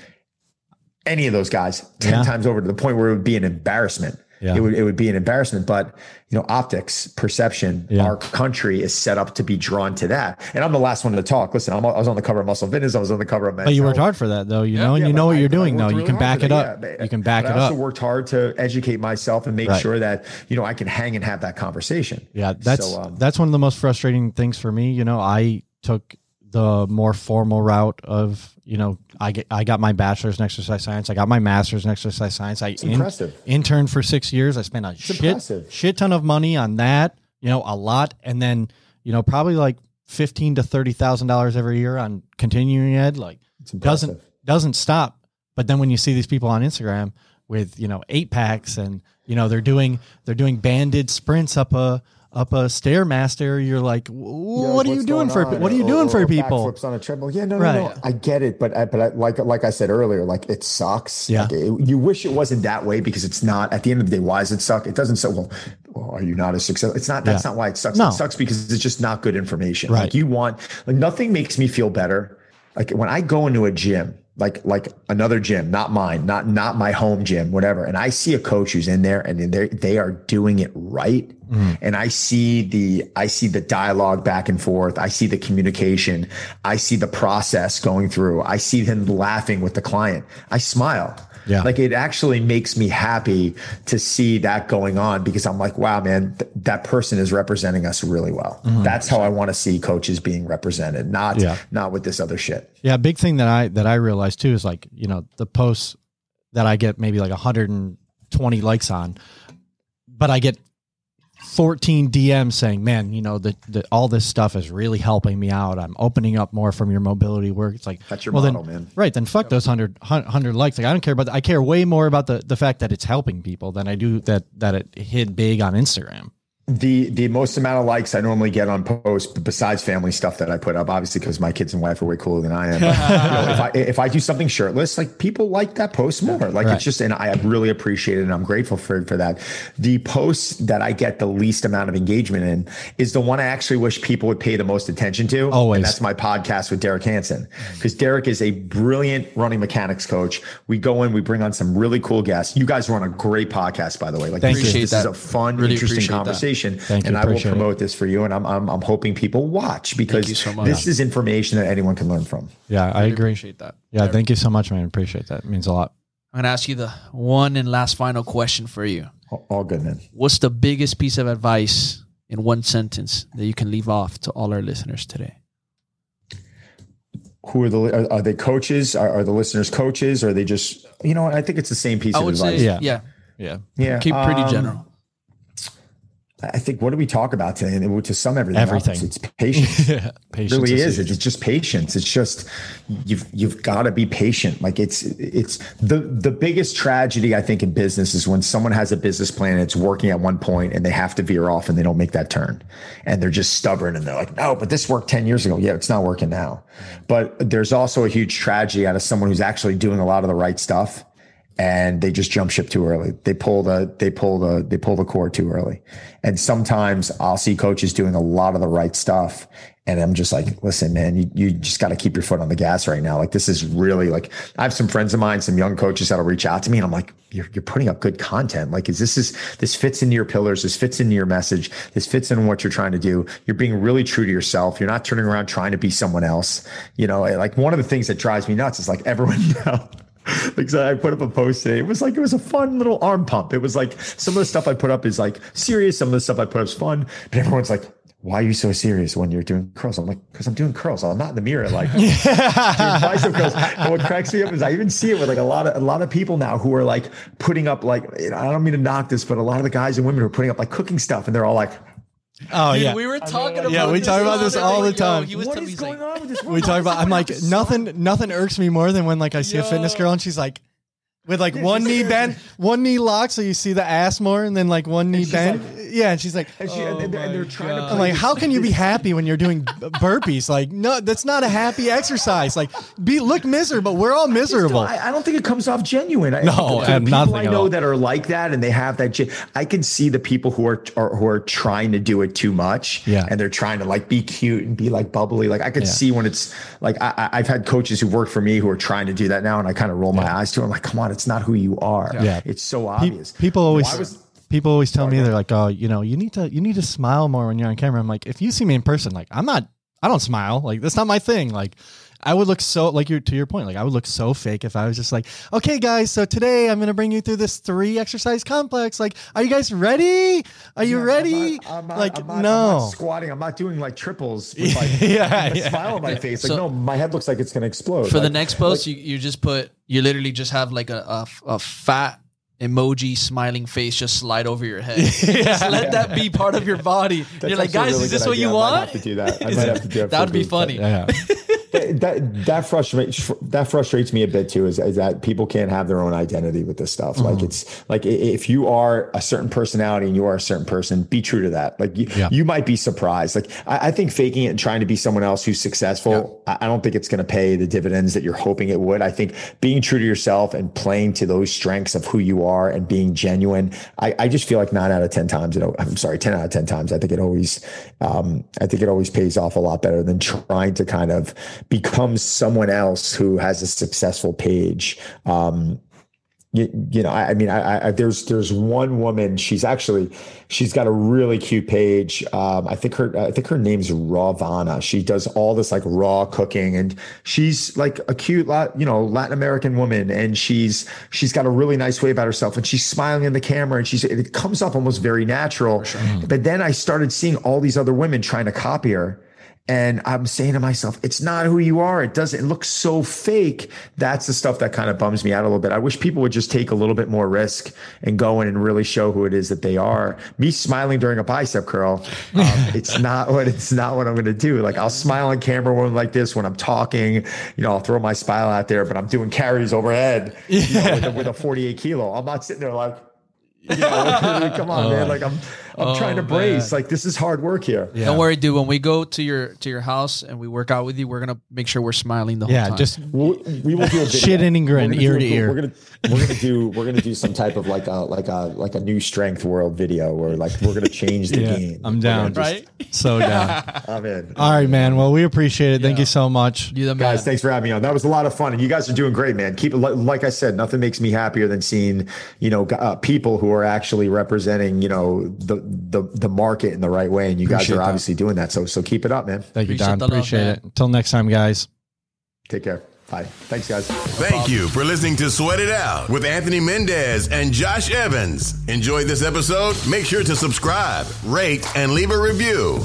any of those guys ten yeah. times over to the point where it would be an embarrassment. Yeah. It would it would be an embarrassment, but you know, optics, perception, yeah. our country is set up to be drawn to that. And I'm the last one to talk. Listen, I'm, I was on the cover of Muscle Fitness. I was on the cover of Men's Health. But you worked hard for that, though. You yeah, know, and yeah, you know what I, you're doing, though. Really you can back it up. Yeah, you can back it up. I also worked hard to educate myself and make right. sure that you know I can hang and have that conversation. Yeah, that's so, um, that's one of the most frustrating things for me. You know, I took the more formal route of. You know, I get I got my bachelor's in exercise science. I got my master's in exercise science. I in, interned for six years. I spent a shit, shit ton of money on that, you know, a lot. And then, you know, probably like fifteen to thirty thousand dollars every year on continuing ed. Like doesn't doesn't stop. But then when you see these people on Instagram with, you know, eight packs and you know, they're doing they're doing banded sprints up a Up a Stairmaster, you're like, what are you doing for? What are you doing for people? Backflips on a treadmill. Yeah, no, no, no. I get it, but I, but I, like like I said earlier, like it sucks. Yeah, like it, you wish it wasn't that way because it's not. At the end of the day, why does it suck? It doesn't suck. Well, well are you not a success? It's not. That's yeah. not why it sucks. No. It sucks because it's just not good information. Right. Like you want. Like nothing makes me feel better. Like when I go into a gym. Like, like another gym, not mine, not, not my home gym, whatever. And I see a coach who's in there and they they are doing it right. Mm. And I see the, I see the dialogue back and forth. I see the communication. I see the process going through. I see him laughing with the client. I smile. Yeah. Like it actually makes me happy to see that going on because I'm like, wow, man, th- that person is representing us really well. Mm-hmm. That's how I want to see coaches being represented, not, yeah. not with this other shit. Yeah. Big thing that I, that I realized too, is like, you know, the posts that I get maybe like one hundred twenty likes on, but I get fourteen D Ms saying, man, you know, the, the, all this stuff is really helping me out. I'm opening up more from your mobility work. It's like, that's your well, model, then, man. Right. Then fuck yep. those hundred, hundred likes. Like I don't care about that. I care way more about the, the fact that it's helping people than I do that, that it hit big on Instagram. The, the most amount of likes I normally get on posts besides family stuff that I put up, obviously, because my kids and wife are way cooler than I am. But, you know, if I, if I do something shirtless, like people like that post more, like right. it's just, and I really appreciate it. And I'm grateful for for that. The post that I get the least amount of engagement in is the one I actually wish people would pay the most attention to. Always. And that's my podcast with Derek Hansen, because Derek is a brilliant running mechanics coach. We go in, we bring on some really cool guests. You guys run a great podcast, by the way. Like Thank this, you. this is a fun, really interesting conversation. That. Thank and you, I will promote it. This for you. And I'm, I'm, I'm hoping people watch because so this is information that anyone can learn from. Yeah, I, I agree. Appreciate that. Yeah. There. Thank you so much, man. Appreciate that. It means a lot. I'm going to ask you the one and last final question for you. All good, man. What's the biggest piece of advice in one sentence that you can leave off to all our listeners today? Who are the, are, are they coaches? Are, are the listeners coaches? Or are they just, you know, I think it's the same piece I would of advice. Say, yeah. Yeah. Yeah. yeah. Keep pretty um, general. I think, what do we talk about today? And to sum everything, everything. Up, it's, it's patience. yeah, patience. It really is. It's just patience. It's just, you've, you've got to be patient. Like it's, it's the, the biggest tragedy I think in business is when someone has a business plan and it's working at one point and they have to veer off and they don't make that turn and they're just stubborn and they're like, no, but this worked ten years ago. Yeah. It's not working now. But there's also a huge tragedy out of someone who's actually doing a lot of the right stuff, and they just jump ship too early. They pull the, they pull the, they pull the cord too early. And sometimes I'll see coaches doing a lot of the right stuff, and I'm just like, listen, man, you, you just got to keep your foot on the gas right now. Like, this is really, like, I have some friends of mine, some young coaches that'll reach out to me, and I'm like, you're, you're putting up good content. Like, is this is, this fits into your pillars. This fits into your message. This fits in what you're trying to do. You're being really true to yourself. You're not turning around trying to be someone else. You know, like, one of the things that drives me nuts is, like, everyone now. Like, so I put up a post today. It was like, it was a fun little arm pump. It was like, some of the stuff I put up is like serious. Some of the stuff I put up is fun, but everyone's like, why are you so serious when you're doing curls? I'm like, because I'm doing curls. I'm not in the mirror. Like, yeah. Bicep curls. And what cracks me up is I even see it with like a lot of, a lot of people now who are like putting up, like, you know, I don't mean to knock this, but a lot of the guys and women are putting up like cooking stuff, and they're all like, oh, dude, yeah, we were talking I mean, about yeah, we talk about this all the time. Yo, what is going like, on with this? What we talk about. I'm like, nothing, nothing irks me more than when like I see Yo. a fitness girl and she's like, with like one knee bent, one knee locked, so you see the ass more, and then like one knee bent. Like, yeah, and she's like, and, she, oh and they're, and they're trying to. I'm like, how can you be happy when you're doing burpees? Like, no, that's not a happy exercise. Like, be look miserable. We're all miserable. Still, I, I don't think it comes off genuine. I, no, I, nothing. I know that are like that, and they have that. Gen- I can see the people who are, are who are trying to do it too much, yeah, and they're trying to like be cute and be like bubbly. Like I can yeah. see when it's like I, I've had coaches who work for me who are trying to do that now, and I kind of roll my yeah. eyes to them. I'm like, come on. It's not who you are. Yeah. It's so obvious. People always well, was, people always tell me, they're like, oh, you know, you need to you need to smile more when you're on camera. I'm like, if you see me in person, like I'm not I don't smile. Like that's not my thing. Like I would look so like you're to your point, like I would look so fake if I was just like, okay, guys, so today I'm going to bring you through this three exercise complex. Like, are you guys ready? Are you yeah, ready? I'm not, I'm not, like, I'm not, no, I'm not squatting. I'm not doing like triples with like yeah, a yeah. smile on my yeah. face. Like, so, no, my head looks like it's going to explode. For like, the next post, like, you, you just put, you literally just have like a, a, a fat emoji smiling face just slide over your head. yeah. Just let that be part of your body. That's you're like, guys, really is this what idea. you want? I might have to do that. I might have to do it. That would be week, funny. But, yeah. That, that that frustrates that frustrates me a bit too. Is, is that people can't have their own identity with this stuff. Mm-hmm. Like it's like if you are a certain personality and you are a certain person, be true to that. Like you, yeah. you might be surprised. Like I, I think faking it and trying to be someone else who's successful, yeah. I, I don't think it's going to pay the dividends that you're hoping it would. I think being true to yourself and playing to those strengths of who you are and being genuine. I, I just feel like nine out of ten times. It, I'm sorry, ten out of ten times. I think it always, um, I think it always pays off a lot better than trying to kind of becomes someone else who has a successful page. Um, you, you know, I, I mean, I, I, there's, there's one woman, she's actually, she's got a really cute page. Um, I think her, I think her name's Ravana. She does all this like raw cooking, and she's like a cute, you know, Latin American woman. And she's, she's got a really nice way about herself, and she's smiling in the camera, and she's, it comes off almost very natural. Sure. But then I started seeing all these other women trying to copy her. And I'm saying to myself, it's not who you are. It doesn't, it looks so fake. That's the stuff that kind of bums me out a little bit. I wish people would just take a little bit more risk and go in and really show who it is that they are. Me smiling during a bicep curl, um, it's not what, it's not what I'm going to do. Like I'll smile on camera when like this, when I'm talking, you know, I'll throw my smile out there, but I'm doing carries overhead yeah. you know, with, a, with a forty-eight kilo. I'm not sitting there like, you know, come on, oh. man. Like I'm, I'm oh, trying to brace. Man. Like this is hard work here. Yeah. Don't worry, dude. When we go to your to your house and we work out with you, we're gonna make sure we're smiling the yeah, whole time. Yeah, just we'll, we will do a video. Shit and grin, ear to a, ear. We're gonna we're gonna do we're gonna do some type of like a like a like a new strength world video, where like we're gonna change the yeah, game. I'm down, just, right? So down. I'm in. All right, man. Well, we appreciate it. Yeah. Thank you so much, you the man. Guys. Thanks for having me on. That was a lot of fun, and you guys are doing great, man. Keep it like I said. Nothing makes me happier than seeing you know uh, people who are actually representing you know the. the the market in the right way, and you appreciate guys are obviously that. doing that, so so keep it up, man. Thank you, Don. Appreciate love, it until next time, guys. Take care. Bye. Thanks, guys. Thank you for listening to Sweat It Out with Anthony Mendez and Josh Evans. Enjoyed this episode? Make sure to subscribe, rate, and leave a review.